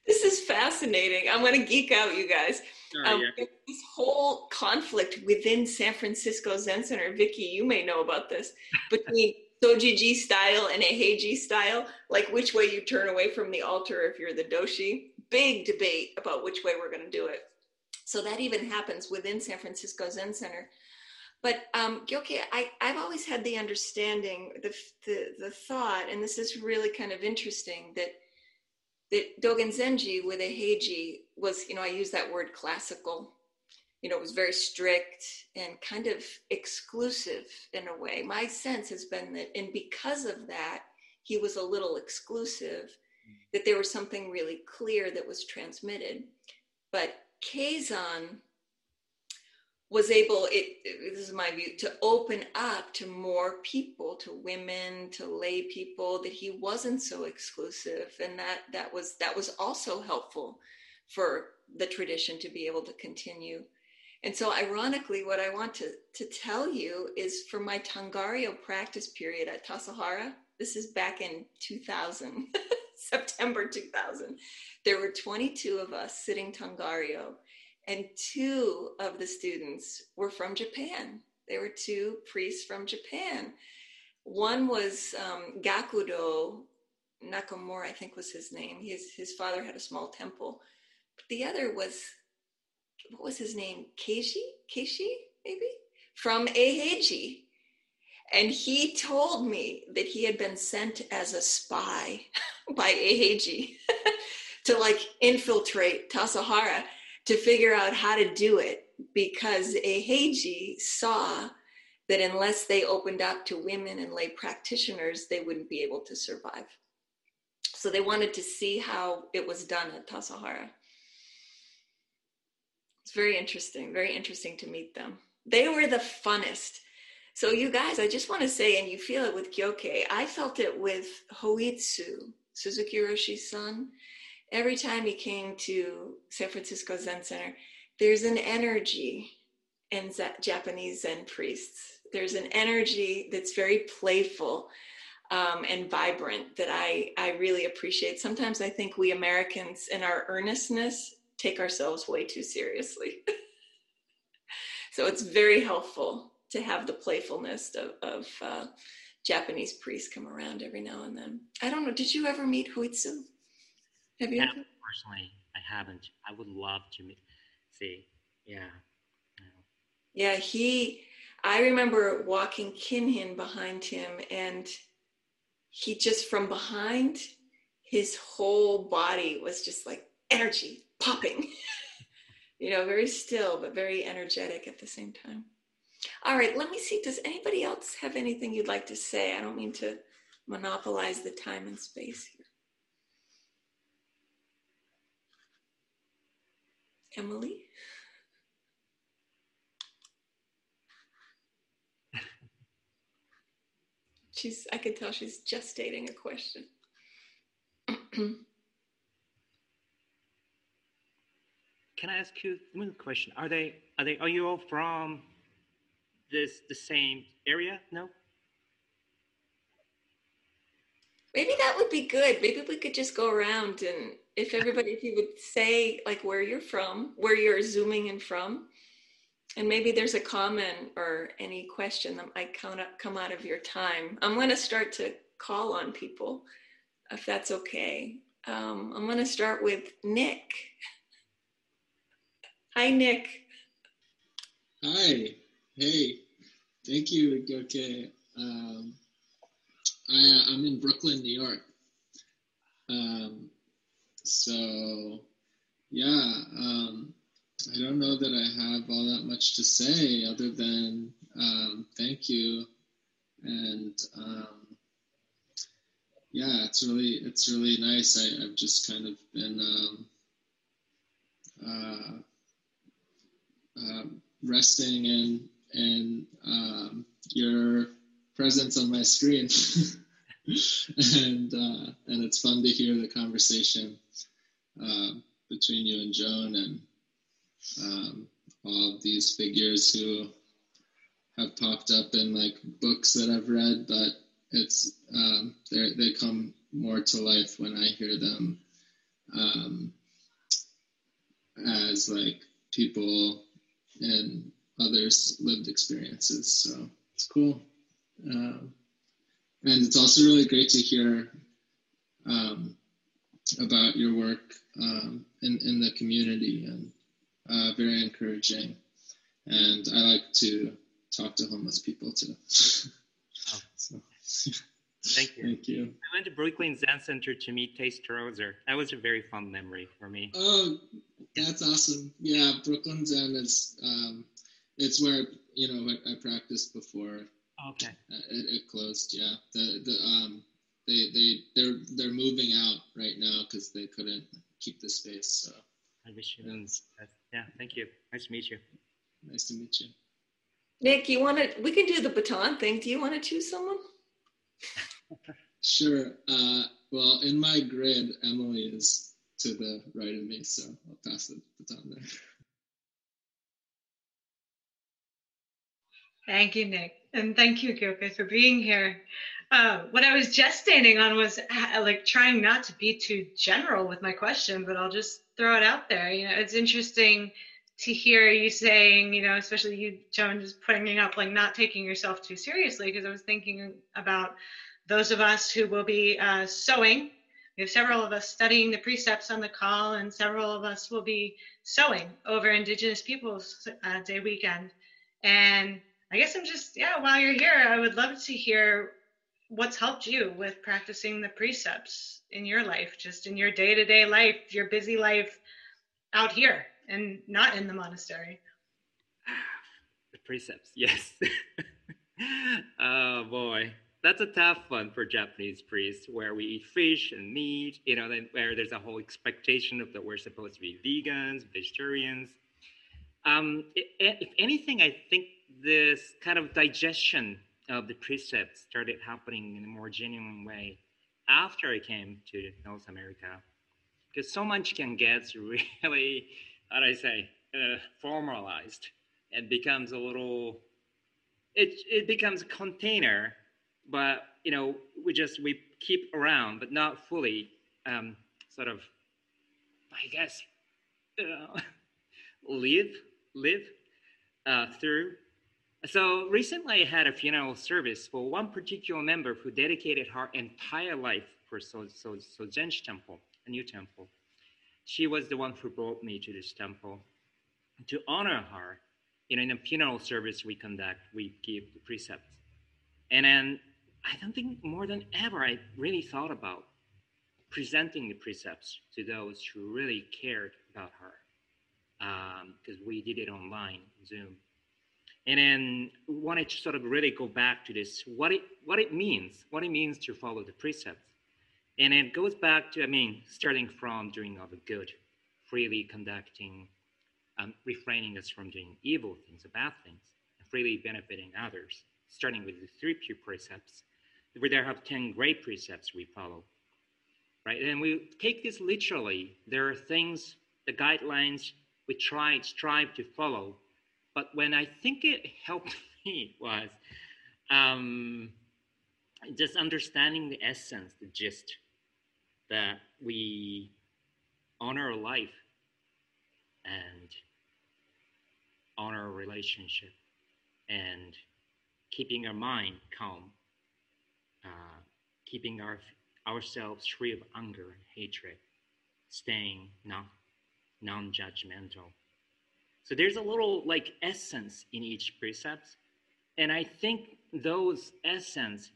This is fascinating. I'm going to geek out, you guys. Yeah. This whole conflict within San Francisco Zen Center, Vicky, you may know about this, between Sojiji style and Eiheiji style, like which way you turn away from the altar if you're the doshi. Big debate about which way we're going to do it. So that even happens within San Francisco Zen Center. But Gyoke, I've always had the understanding, the thought, and this is really kind of interesting, that Dogen Zenji with Eiheiji was, I use that word classical, it was very strict and kind of exclusive in a way. My sense has been that, and because of that, he was a little exclusive, that there was something really clear that was transmitted. But Keizan was able, this is my view, to open up to more people, to women, to lay people, that he wasn't so exclusive. And that was also helpful for the tradition to be able to continue. And so ironically, what I want to tell you is for my Tangaryō practice period at Tassajara, this is back in 2000, September 2000, there were 22 of us sitting Tangaryō. And 2 of the students were from Japan. They were 2 priests from Japan. One was Gakudo Nakamura, I think was his name. His father had a small temple. But the other was, what was his name? Keishi, maybe? From Eiheiji. And he told me that he had been sent as a spy by Eiheiji to infiltrate Tassajara, to figure out how to do it, because Eiheiji saw that unless they opened up to women and lay practitioners, they wouldn't be able to survive. So they wanted to see how it was done at Tassajara. It's very interesting to meet them. They were the funnest. So you guys, I just want to say, and you feel it with Gyoke, I felt it with Hoitsu, Suzuki Roshi's son. Every time he came to San Francisco Zen Center, there's an energy in Japanese Zen priests. There's an energy that's very playful and vibrant that I really appreciate. Sometimes I think we Americans in our earnestness take ourselves way too seriously. So it's very helpful to have the playfulness of Japanese priests come around every now and then. I don't know, did you ever meet Hoitsu? Have you? Yeah, personally, I haven't. I would love to see. Yeah. Yeah, I remember walking Kinhin behind him, and he just from behind, his whole body was just energy popping, very still, but very energetic at the same time. All right, let me see. Does anybody else have anything you'd like to say? I don't mean to monopolize the time and space here. Emily? I could tell she's gestating a question. Can I ask you one question? Are you all from the same area? No? Maybe that would be good. Maybe we could just go around and if everybody, if you would say like where you're from, where you're zooming in from, and maybe there's a comment or any question that might come out of your time. I'm going to start to call on people, if that's okay. I'm going to start with Nick. Hi, Nick. Hi. Hey. Thank you, Gyoke. I'm in Brooklyn, New York. So, yeah, I don't know that I have all that much to say other than thank you. And yeah, it's really nice. I've just kind of been resting in your presence on my screen. and it's fun to hear the conversation between you and Joan and all of these figures who have popped up in like books that I've read, but it's they come more to life when I hear them as like people and others' lived experiences. So it's cool, and it's also really great to hear about your work in the community and. Very encouraging, and I like to talk to homeless people too. Oh. So. Thank you. Thank you. I went to Brooklyn Zen Center to meet Taze Trozer. That was a very fond memory for me. Oh, that's awesome! Yeah, Brooklyn Zen is it's where I practiced before. Okay. It closed. Yeah, they're moving out right now because they couldn't keep the space. So. I wish you yeah, thank you. Nice to meet you. Nice to meet you. Nick, we can do the baton thing. Do you want to choose someone? Sure. Well, in my grid, Emily is to the right of me, so I'll pass the baton there. Thank you, Nick. And thank you, Gyoke, for being here. What I was gestating on was like trying not to be too general with my question, but I'll just throw it out there. It's interesting to hear you saying, especially you, Joan, just putting up like not taking yourself too seriously, because I was thinking about those of us who will be sewing. We have several of us studying the precepts on the call, and several of us will be sewing over Indigenous Peoples Day weekend. And I guess I'm just, while you're here, I would love to hear what's helped you with practicing the precepts in your life, just in your day-to-day life, your busy life out here and not in the monastery. The precepts, yes. Oh boy, that's a tough one for Japanese priests, where we eat fish and meat, then where there's a whole expectation of that we're supposed to be vegans, vegetarians. If anything, I think this kind of digestion of the precepts started happening in a more genuine way after I came to North America, because so much can get really, how do I say, formalized and becomes a little, it becomes a container, but we keep around, but not fully sort of, I guess, live through. So recently I had a funeral service for one particular member who dedicated her entire life for Sozenji Temple, a new temple. She was the one who brought me to this temple. To honor her, in a funeral service we conduct, we give the precepts. And then I don't think more than ever I really thought about presenting the precepts to those who really cared about her, because we did it online, Zoom. And then wanted to sort of really go back to this, what it means to follow the precepts. And it goes back to, starting from doing all the good, freely conducting, refraining us from doing evil things or bad things, and freely benefiting others, starting with the three pure precepts. We there have 10 great precepts we follow, right? And we take this literally. There are things, the guidelines we strive to follow. But when I think it helped me was just understanding the essence, the gist, that we honor life and honor relationship and keeping our mind calm, keeping ourselves free of anger and hatred, staying non-judgmental. So there's a little like essence in each precept. And I think those essence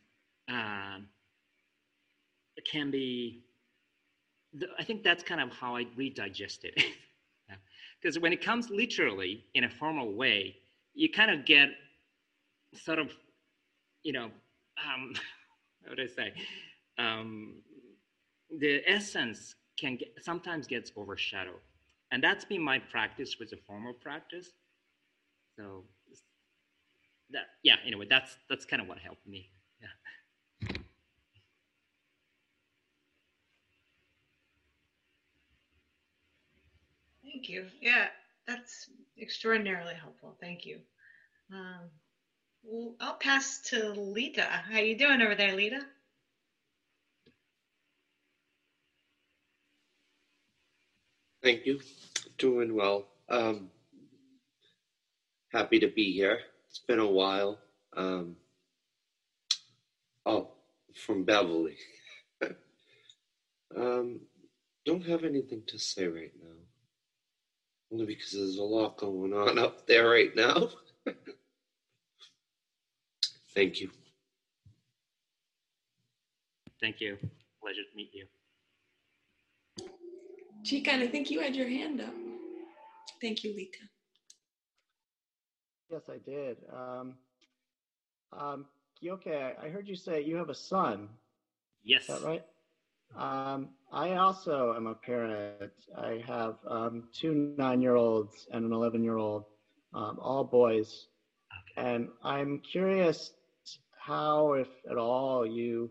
can be, I think that's kind of how I redigest it. Because when it comes literally in a formal way, you kind of get sort of, how would I say? The essence can sometimes gets overshadowed. And that's been my practice with a formal practice. So that, anyway, that's kind of what helped me. Yeah. Thank you. Yeah, that's extraordinarily helpful. Thank you. Well, I'll pass to Lita. How you doing over there, Lita? Thank you. Doing well. Happy to be here. It's been a while. From Beverly. Don't have anything to say right now. Only because there's a lot going on up there right now. Thank you. Thank you. Pleasure to meet you. Chikan, I think you had your hand up. Thank you, Lita. Yes, I did. Gyoke, I heard you say you have a son. Yes. Is that right? I also am a parent. I have 2 9-year-olds and an 11-year-old, all boys. Okay. And I'm curious how, if at all, you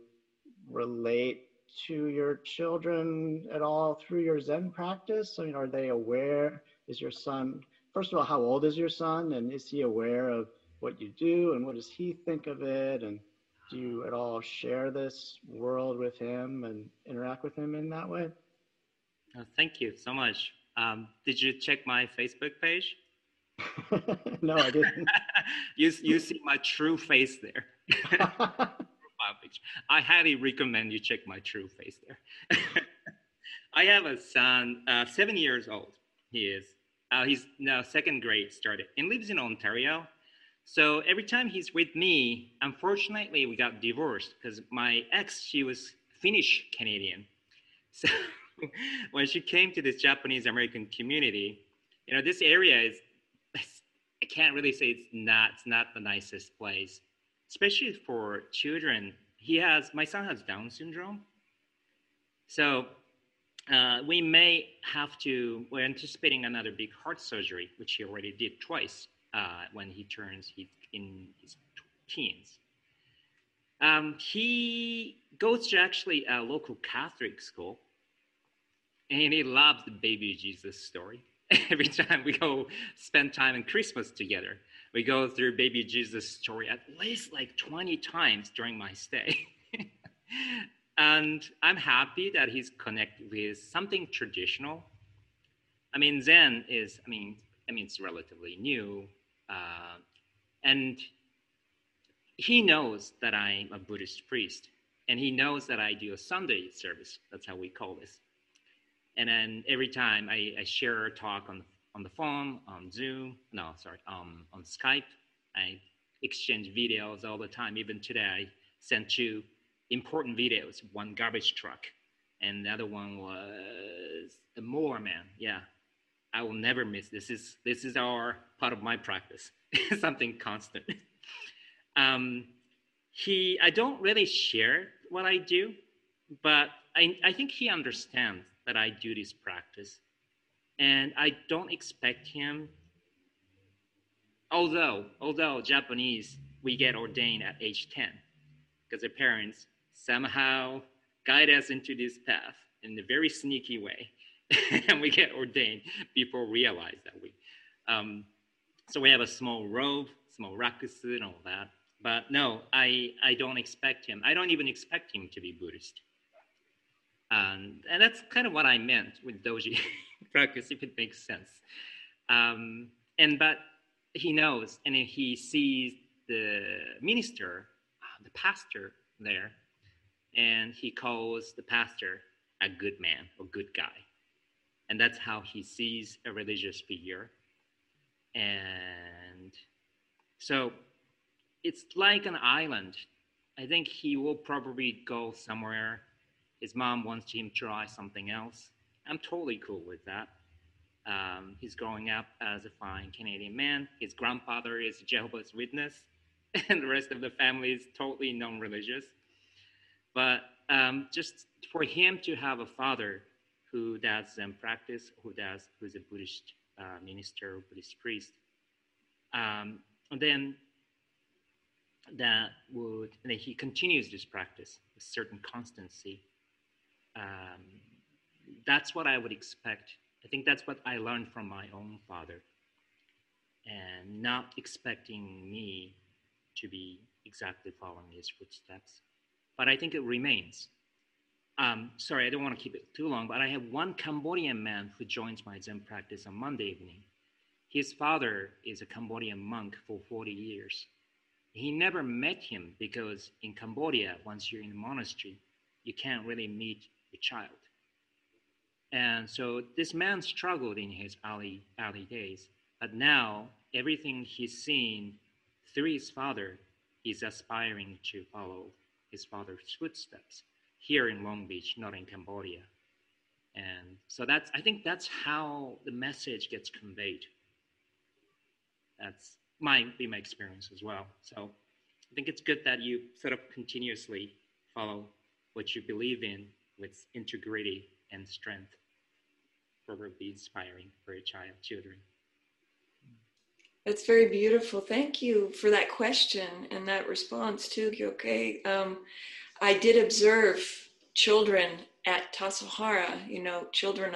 relate to your children at all through your Zen practice? I mean, are they aware? Is your son, first of all, how old is your son? And is he aware of what you do? And what does he think of it? And do you at all share this world with him and interact with him in that way? Oh, thank you so much. Did you check my Facebook page? No, I didn't. You see my true face there. I highly recommend you check my true face there. I have a son, 7 years old. He is. He's now second grade started and lives in Ontario. So every time he's with me, unfortunately, we got divorced because my ex, she was Finnish Canadian. So when she came to this Japanese American community, this area is, I can't really say it's not the nicest place. Especially for children, my son has Down syndrome. So we may we're anticipating another big heart surgery, which he already did twice when he turns in his teens. He goes to actually a local Catholic school, and he loves the baby Jesus story. Every time we go spend time in Christmas together, we go through baby Jesus story at least like 20 times during my stay. And I'm happy that he's connected with something traditional. Zen is, it's relatively new. And he knows that I'm a Buddhist priest. And he knows that I do a Sunday service. That's how we call this. And then every time I share a talk on the phone, on Zoom, on Skype, I exchange videos all the time. Even today, I sent you important videos, one garbage truck, and the other one was a mower man. Yeah, I will never miss. This is our part of my practice. something constant. I don't really share what I do, but I think he understands that I do this practice, and I don't expect him. Although Japanese, we get ordained at age 10 because the parents somehow guide us into this path in a very sneaky way. And we get ordained, people realize that we. So we have a small robe, small rakusu and all that. But no, I don't expect him. I don't even expect him to be Buddhist. And that's kind of what I meant with doji practice, if it makes sense. But he knows, and he sees the minister, the pastor there, and he calls the pastor a good man or good guy. And that's how he sees a religious figure. And so it's like an island. I think he will probably go somewhere. His mom wants him to try something else. I'm totally cool with that. He's growing up as a fine Canadian man. His grandfather is Jehovah's Witness, and the rest of the family is totally non-religious. But just for him to have a father who does Zen practice, who's a Buddhist minister or Buddhist priest, and then he continues this practice with certain constancy. That's what I would expect. I think that's what I learned from my own father, and not expecting me to be exactly following his footsteps. But I think it remains. Sorry, I don't want to keep it too long, but I have one Cambodian man who joins my Zen practice on Monday evening. His father is a Cambodian monk for 40 years. He never met him because in Cambodia, once you're in a monastery, you can't really meet your child. And so this man struggled in his early days, but now everything he's seen through his father, he's aspiring to follow his father's footsteps here in Long Beach, not in Cambodia. And so I think that's how the message gets conveyed. That's might be my experience as well. So I think it's good that you sort of continuously follow what you believe in with integrity and strength, probably inspiring for your children. That's very beautiful. Thank you for that question and that response too, Gyoke. I did observe children at Tassajara, children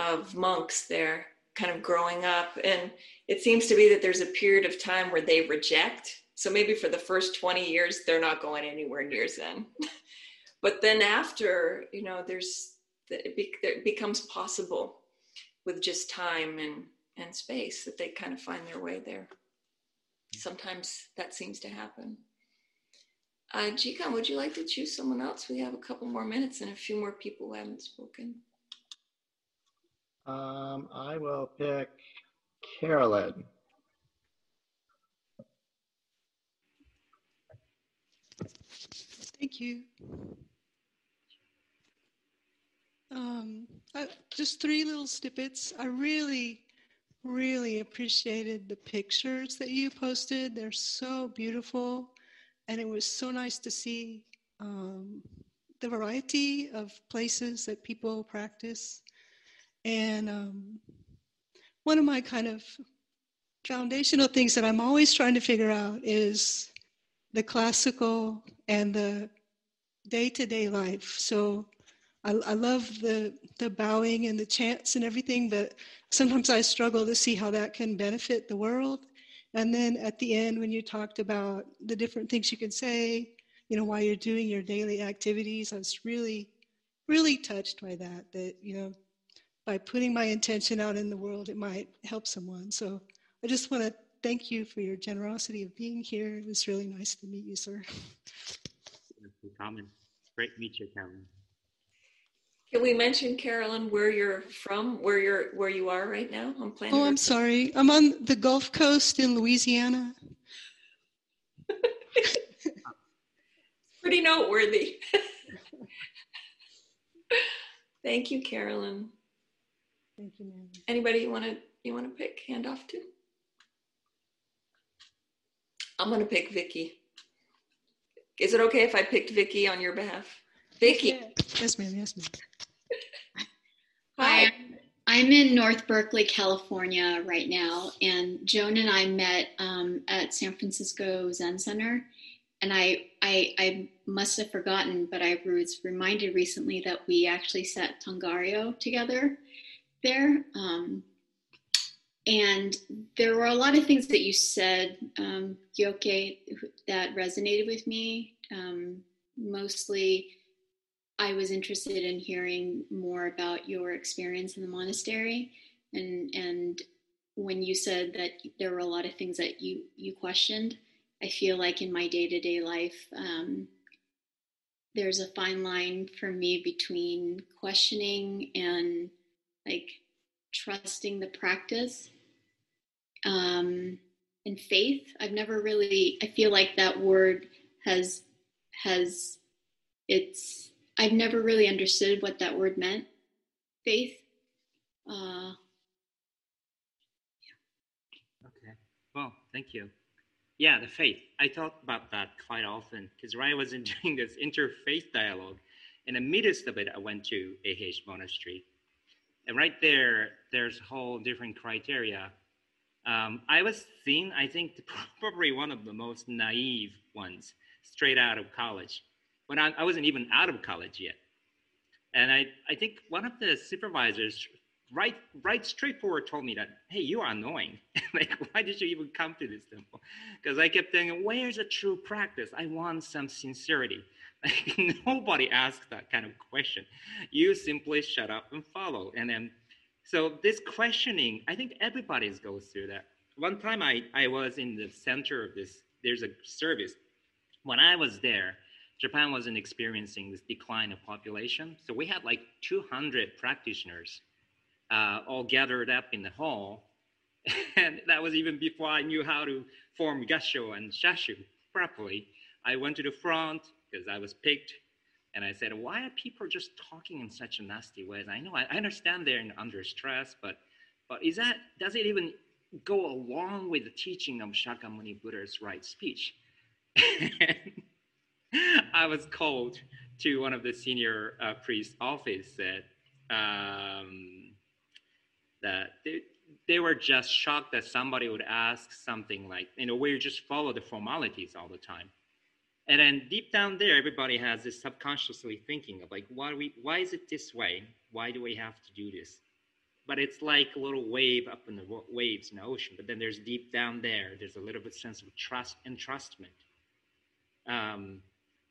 of monks there, kind of growing up. And it seems to be that there's a period of time where they reject. So maybe for the first 20 years, they're not going anywhere near Zen. But then after, it becomes possible with just time and space that they kind of find their way there. Sometimes that seems to happen. Jikan, would you like to choose someone else? We have a couple more minutes and a few more people who haven't spoken. I will pick Carolyn. Thank you. Just three little snippets. I really, really appreciated the pictures that you posted. They're so beautiful. And it was so nice to see the variety of places that people practice. And one of my kind of foundational things that I'm always trying to figure out is the classical and the day-to-day life. So I love the bowing and the chants and everything, but sometimes I struggle to see how that can benefit the world. And then at the end, when you talked about the different things you can say, while you're doing your daily activities, I was really, really touched by that, by putting my intention out in the world, it might help someone. So I just want to thank you for your generosity of being here. It was really nice to meet you, sir. Great to meet you, Carolyn. Can we mention, Carolyn, where you're from, where you are right now? I'm sorry. I'm on the Gulf Coast in Louisiana. Pretty noteworthy. Thank you, Carolyn. Thank you, ma'am. Anybody you want to pick, hand off to? I'm going to pick Vicky. Is it okay if I picked Vicky on your behalf? Vicky. Yes, ma'am. Yes, ma'am. Hi. I'm in North Berkeley, California right now. And Joan and I met at San Francisco Zen Center. And I must have forgotten, but I was reminded recently that we actually set Tangaryō together there. And there were a lot of things that you said, Gyoke, that resonated with me. Mostly, I was interested in hearing more about your experience in the monastery. And when you said that there were a lot of things that you questioned, I feel like in my day-to-day life, there's a fine line for me between questioning and like trusting the practice and faith. I've never really, I feel like that word I've never really understood what that word meant, faith. Yeah. Okay, well, thank you. Yeah, the faith. I thought about that quite often because when I was doing this interfaith dialogue, in the midst of it, I went to Eiheiji Monastery. And right there's a whole different criteria. I was seen, I think, probably one of the most naive ones straight out of college. When I wasn't even out of college yet. And I think one of the supervisors right straightforward told me that, hey, you are annoying. Like, why did you even come to this temple? Because I kept thinking, where's the true practice? I want some sincerity. Like, nobody asked that kind of question. You simply shut up and follow. And then, so this questioning, I think everybody goes through that. One time I was in the center of this, there's a service. When I was there, Japan wasn't experiencing this decline of population. So we had like 200 practitioners all gathered up in the hall. And that was even before I knew how to form gassho and shashu properly. I went to the front because I was picked. And I said, why are people just talking in such a nasty way? I know, I understand they're under stress, but is that, does it even go along with the teaching of Shakyamuni Buddha's right speech? I was called to one of the senior priest's office that they were just shocked that somebody would ask something like, where you just follow the formalities all the time. And then deep down there, everybody has this subconsciously thinking of like, why is it this way? Why do we have to do this? But it's like a little wave up in the waves in the ocean. But then there's deep down there, there's a little bit sense of trust, entrustment.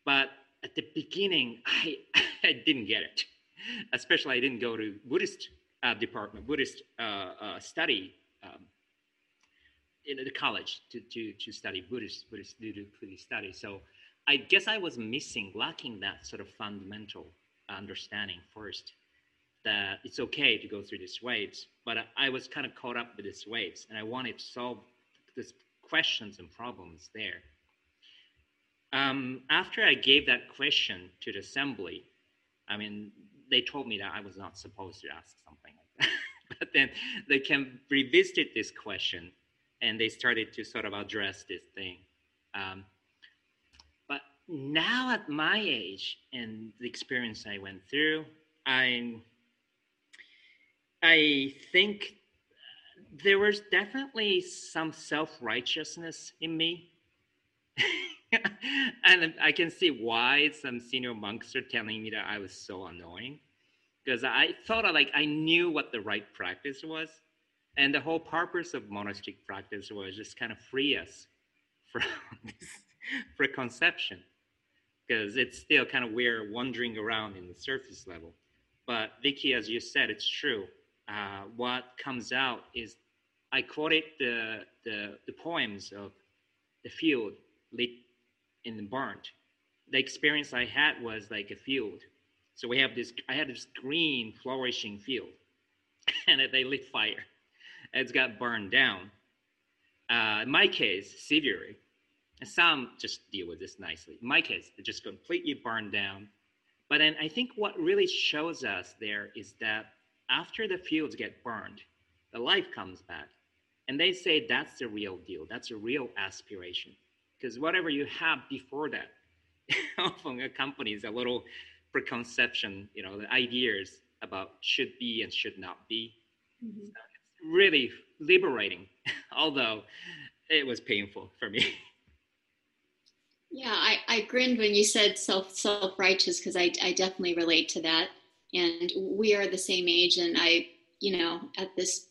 But at the beginning, I didn't get it. Especially, I didn't go to Buddhist department, Buddhist study in the college to study Buddhist study. So I guess I was lacking that sort of fundamental understanding first, that it's okay to go through these waves, but I was kind of caught up with these waves and I wanted to solve these questions and problems there. After I gave that question to the assembly, they told me that I was not supposed to ask something like that. But then they can revisit this question and they started to sort of address this thing. But now at my age and the experience I went through, I think there was definitely some self-righteousness in me. And I can see why some senior monks are telling me that I was so annoying, because I thought like I knew what the right practice was, and the whole purpose of monastic practice was just kind of free us from this preconception, because it's still kind of we're wandering around in the surface level. But Vicky, as you said, it's true. What comes out is I quoted the poems of the field lit in the burnt. The experience I had was like a field. So I had this green flourishing field and they lit fire. It's got burned down. In my case, severely. And some just deal with this nicely. In my case, it just completely burned down. But then I think what really shows us there is that after the fields get burned, the life comes back. And they say that's the real deal. That's a real aspiration. because whatever you have before that often accompanies a little preconception, you know, the ideas about should be and should not be. Mm-hmm. So it's really liberating, although it was painful for me. Yeah, I grinned when you said self-righteous, because I definitely relate to that. And we are the same age, and I, you know, at this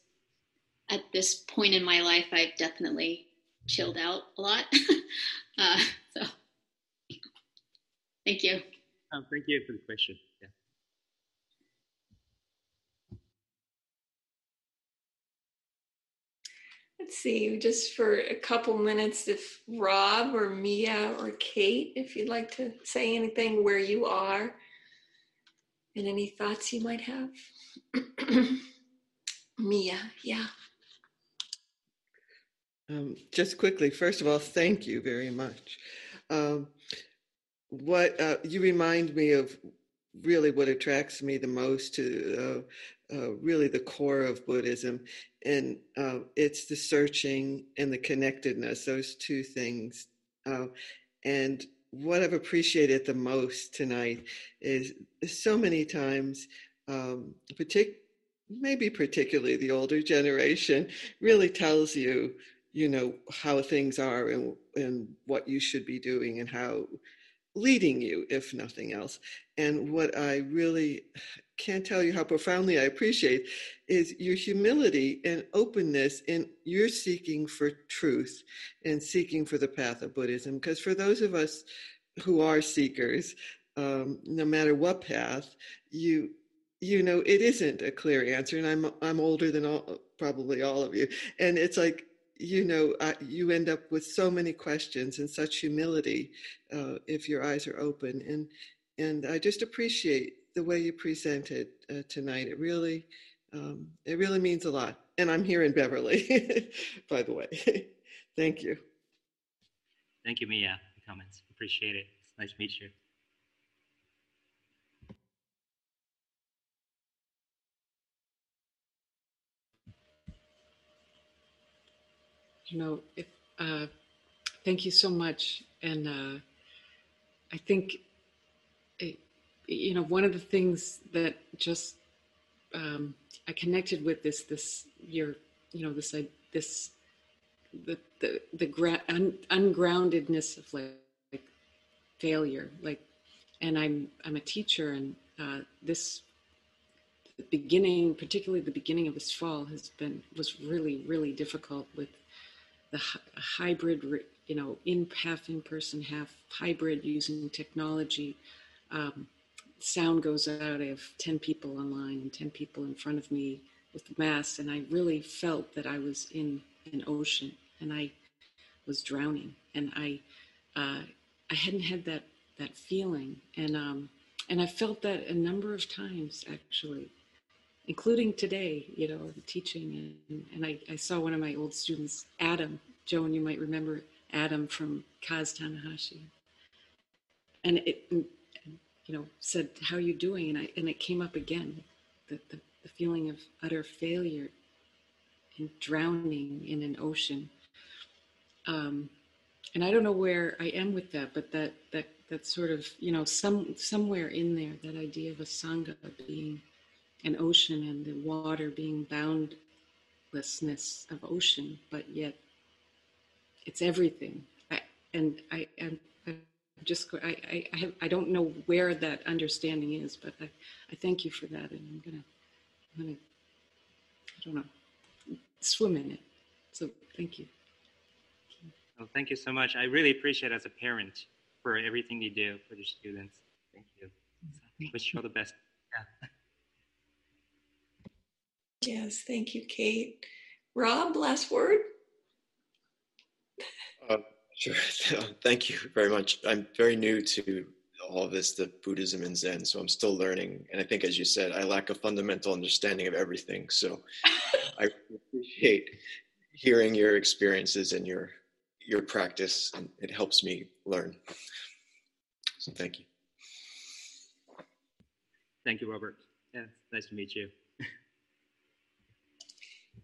point in my life, I've definitely chilled out a lot. So thank you. Thank you for the question. Yeah. Let's see, just for a couple minutes, if Rob or Mia or Kate, if you'd like to say anything where you are and any thoughts you might have. Mia, yeah. Just quickly, first of all, thank you very much. What you remind me of, really what attracts me the most to really the core of Buddhism, and it's the searching and the connectedness, those two things. And what I've appreciated the most tonight is so many times, particularly the older generation really tells you, you know, how things are and what you should be doing and how leading you, if nothing else. And what I really can't tell you how profoundly I appreciate is your humility and openness in your seeking for truth and seeking for the path of Buddhism. Because for those of us who are seekers, no matter what path, you know, it isn't a clear answer. And I'm older than probably all of you. And it's like, you know, you end up with so many questions and such humility if your eyes are open. And I just appreciate the way you presented tonight. It really means a lot. And I'm here in Beverly, by the way. Thank you. Thank you, Mia, for the comments. Appreciate it. It's nice to meet you. You know, thank you so much. And I think, you know, one of the things that just I connected with ungroundedness of like failure, like, and I'm a teacher, and the beginning of this fall was really difficult with the hybrid, you know, half in person, half hybrid, using technology. Sound goes out. I have 10 people online and 10 people in front of me with masks, and I really felt that I was in an ocean and I was drowning. And I hadn't had that feeling, and I felt that a number of times actually, including today, you know, teaching. And I saw one of my old students, Adam, Joan, you might remember Adam from Kaz Tanahashi. And it, you know, said, how are you doing? And it came up again, the feeling of utter failure and drowning in an ocean. And I don't know where I am with that, but that sort of, you know, somewhere in there, that idea of a Sangha being an ocean and the water being boundlessness of ocean, but yet it's everything. I don't know where that understanding is, but I thank you for that, and I'm gonna I don't know, swim in it. So thank you. Well, thank you so much. I really appreciate it as a parent for everything you do for the students. Thank you. Wish you all the best. Yeah. Yes, thank you, Kate. Rob, last word? Sure. Thank you very much. I'm very new to all of this, the Buddhism and Zen, so I'm still learning. And I think, as you said, I lack a fundamental understanding of everything. So I appreciate hearing your experiences and your practice, and it helps me learn. So thank you. Thank you, Robert. Yeah, nice to meet you.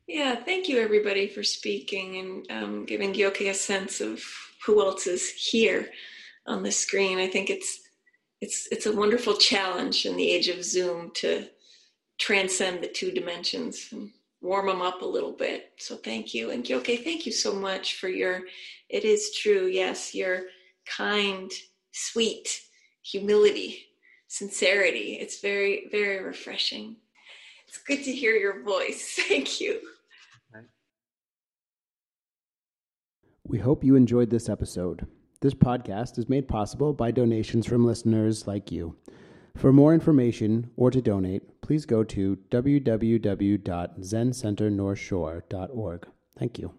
Yeah, thank you everybody for speaking and giving Gyoke a sense of who else is here on the screen. I think it's a wonderful challenge in the age of Zoom to transcend the two dimensions and warm them up a little bit. So thank you. And Gyoke, thank you so much for your, it is true, yes, your kind, sweet humility, sincerity. It's very, very refreshing. It's good to hear your voice. Thank you. We hope you enjoyed this episode. This podcast is made possible by donations from listeners like you. For more information or to donate, please go to www.zencenternorthshore.org. Thank you.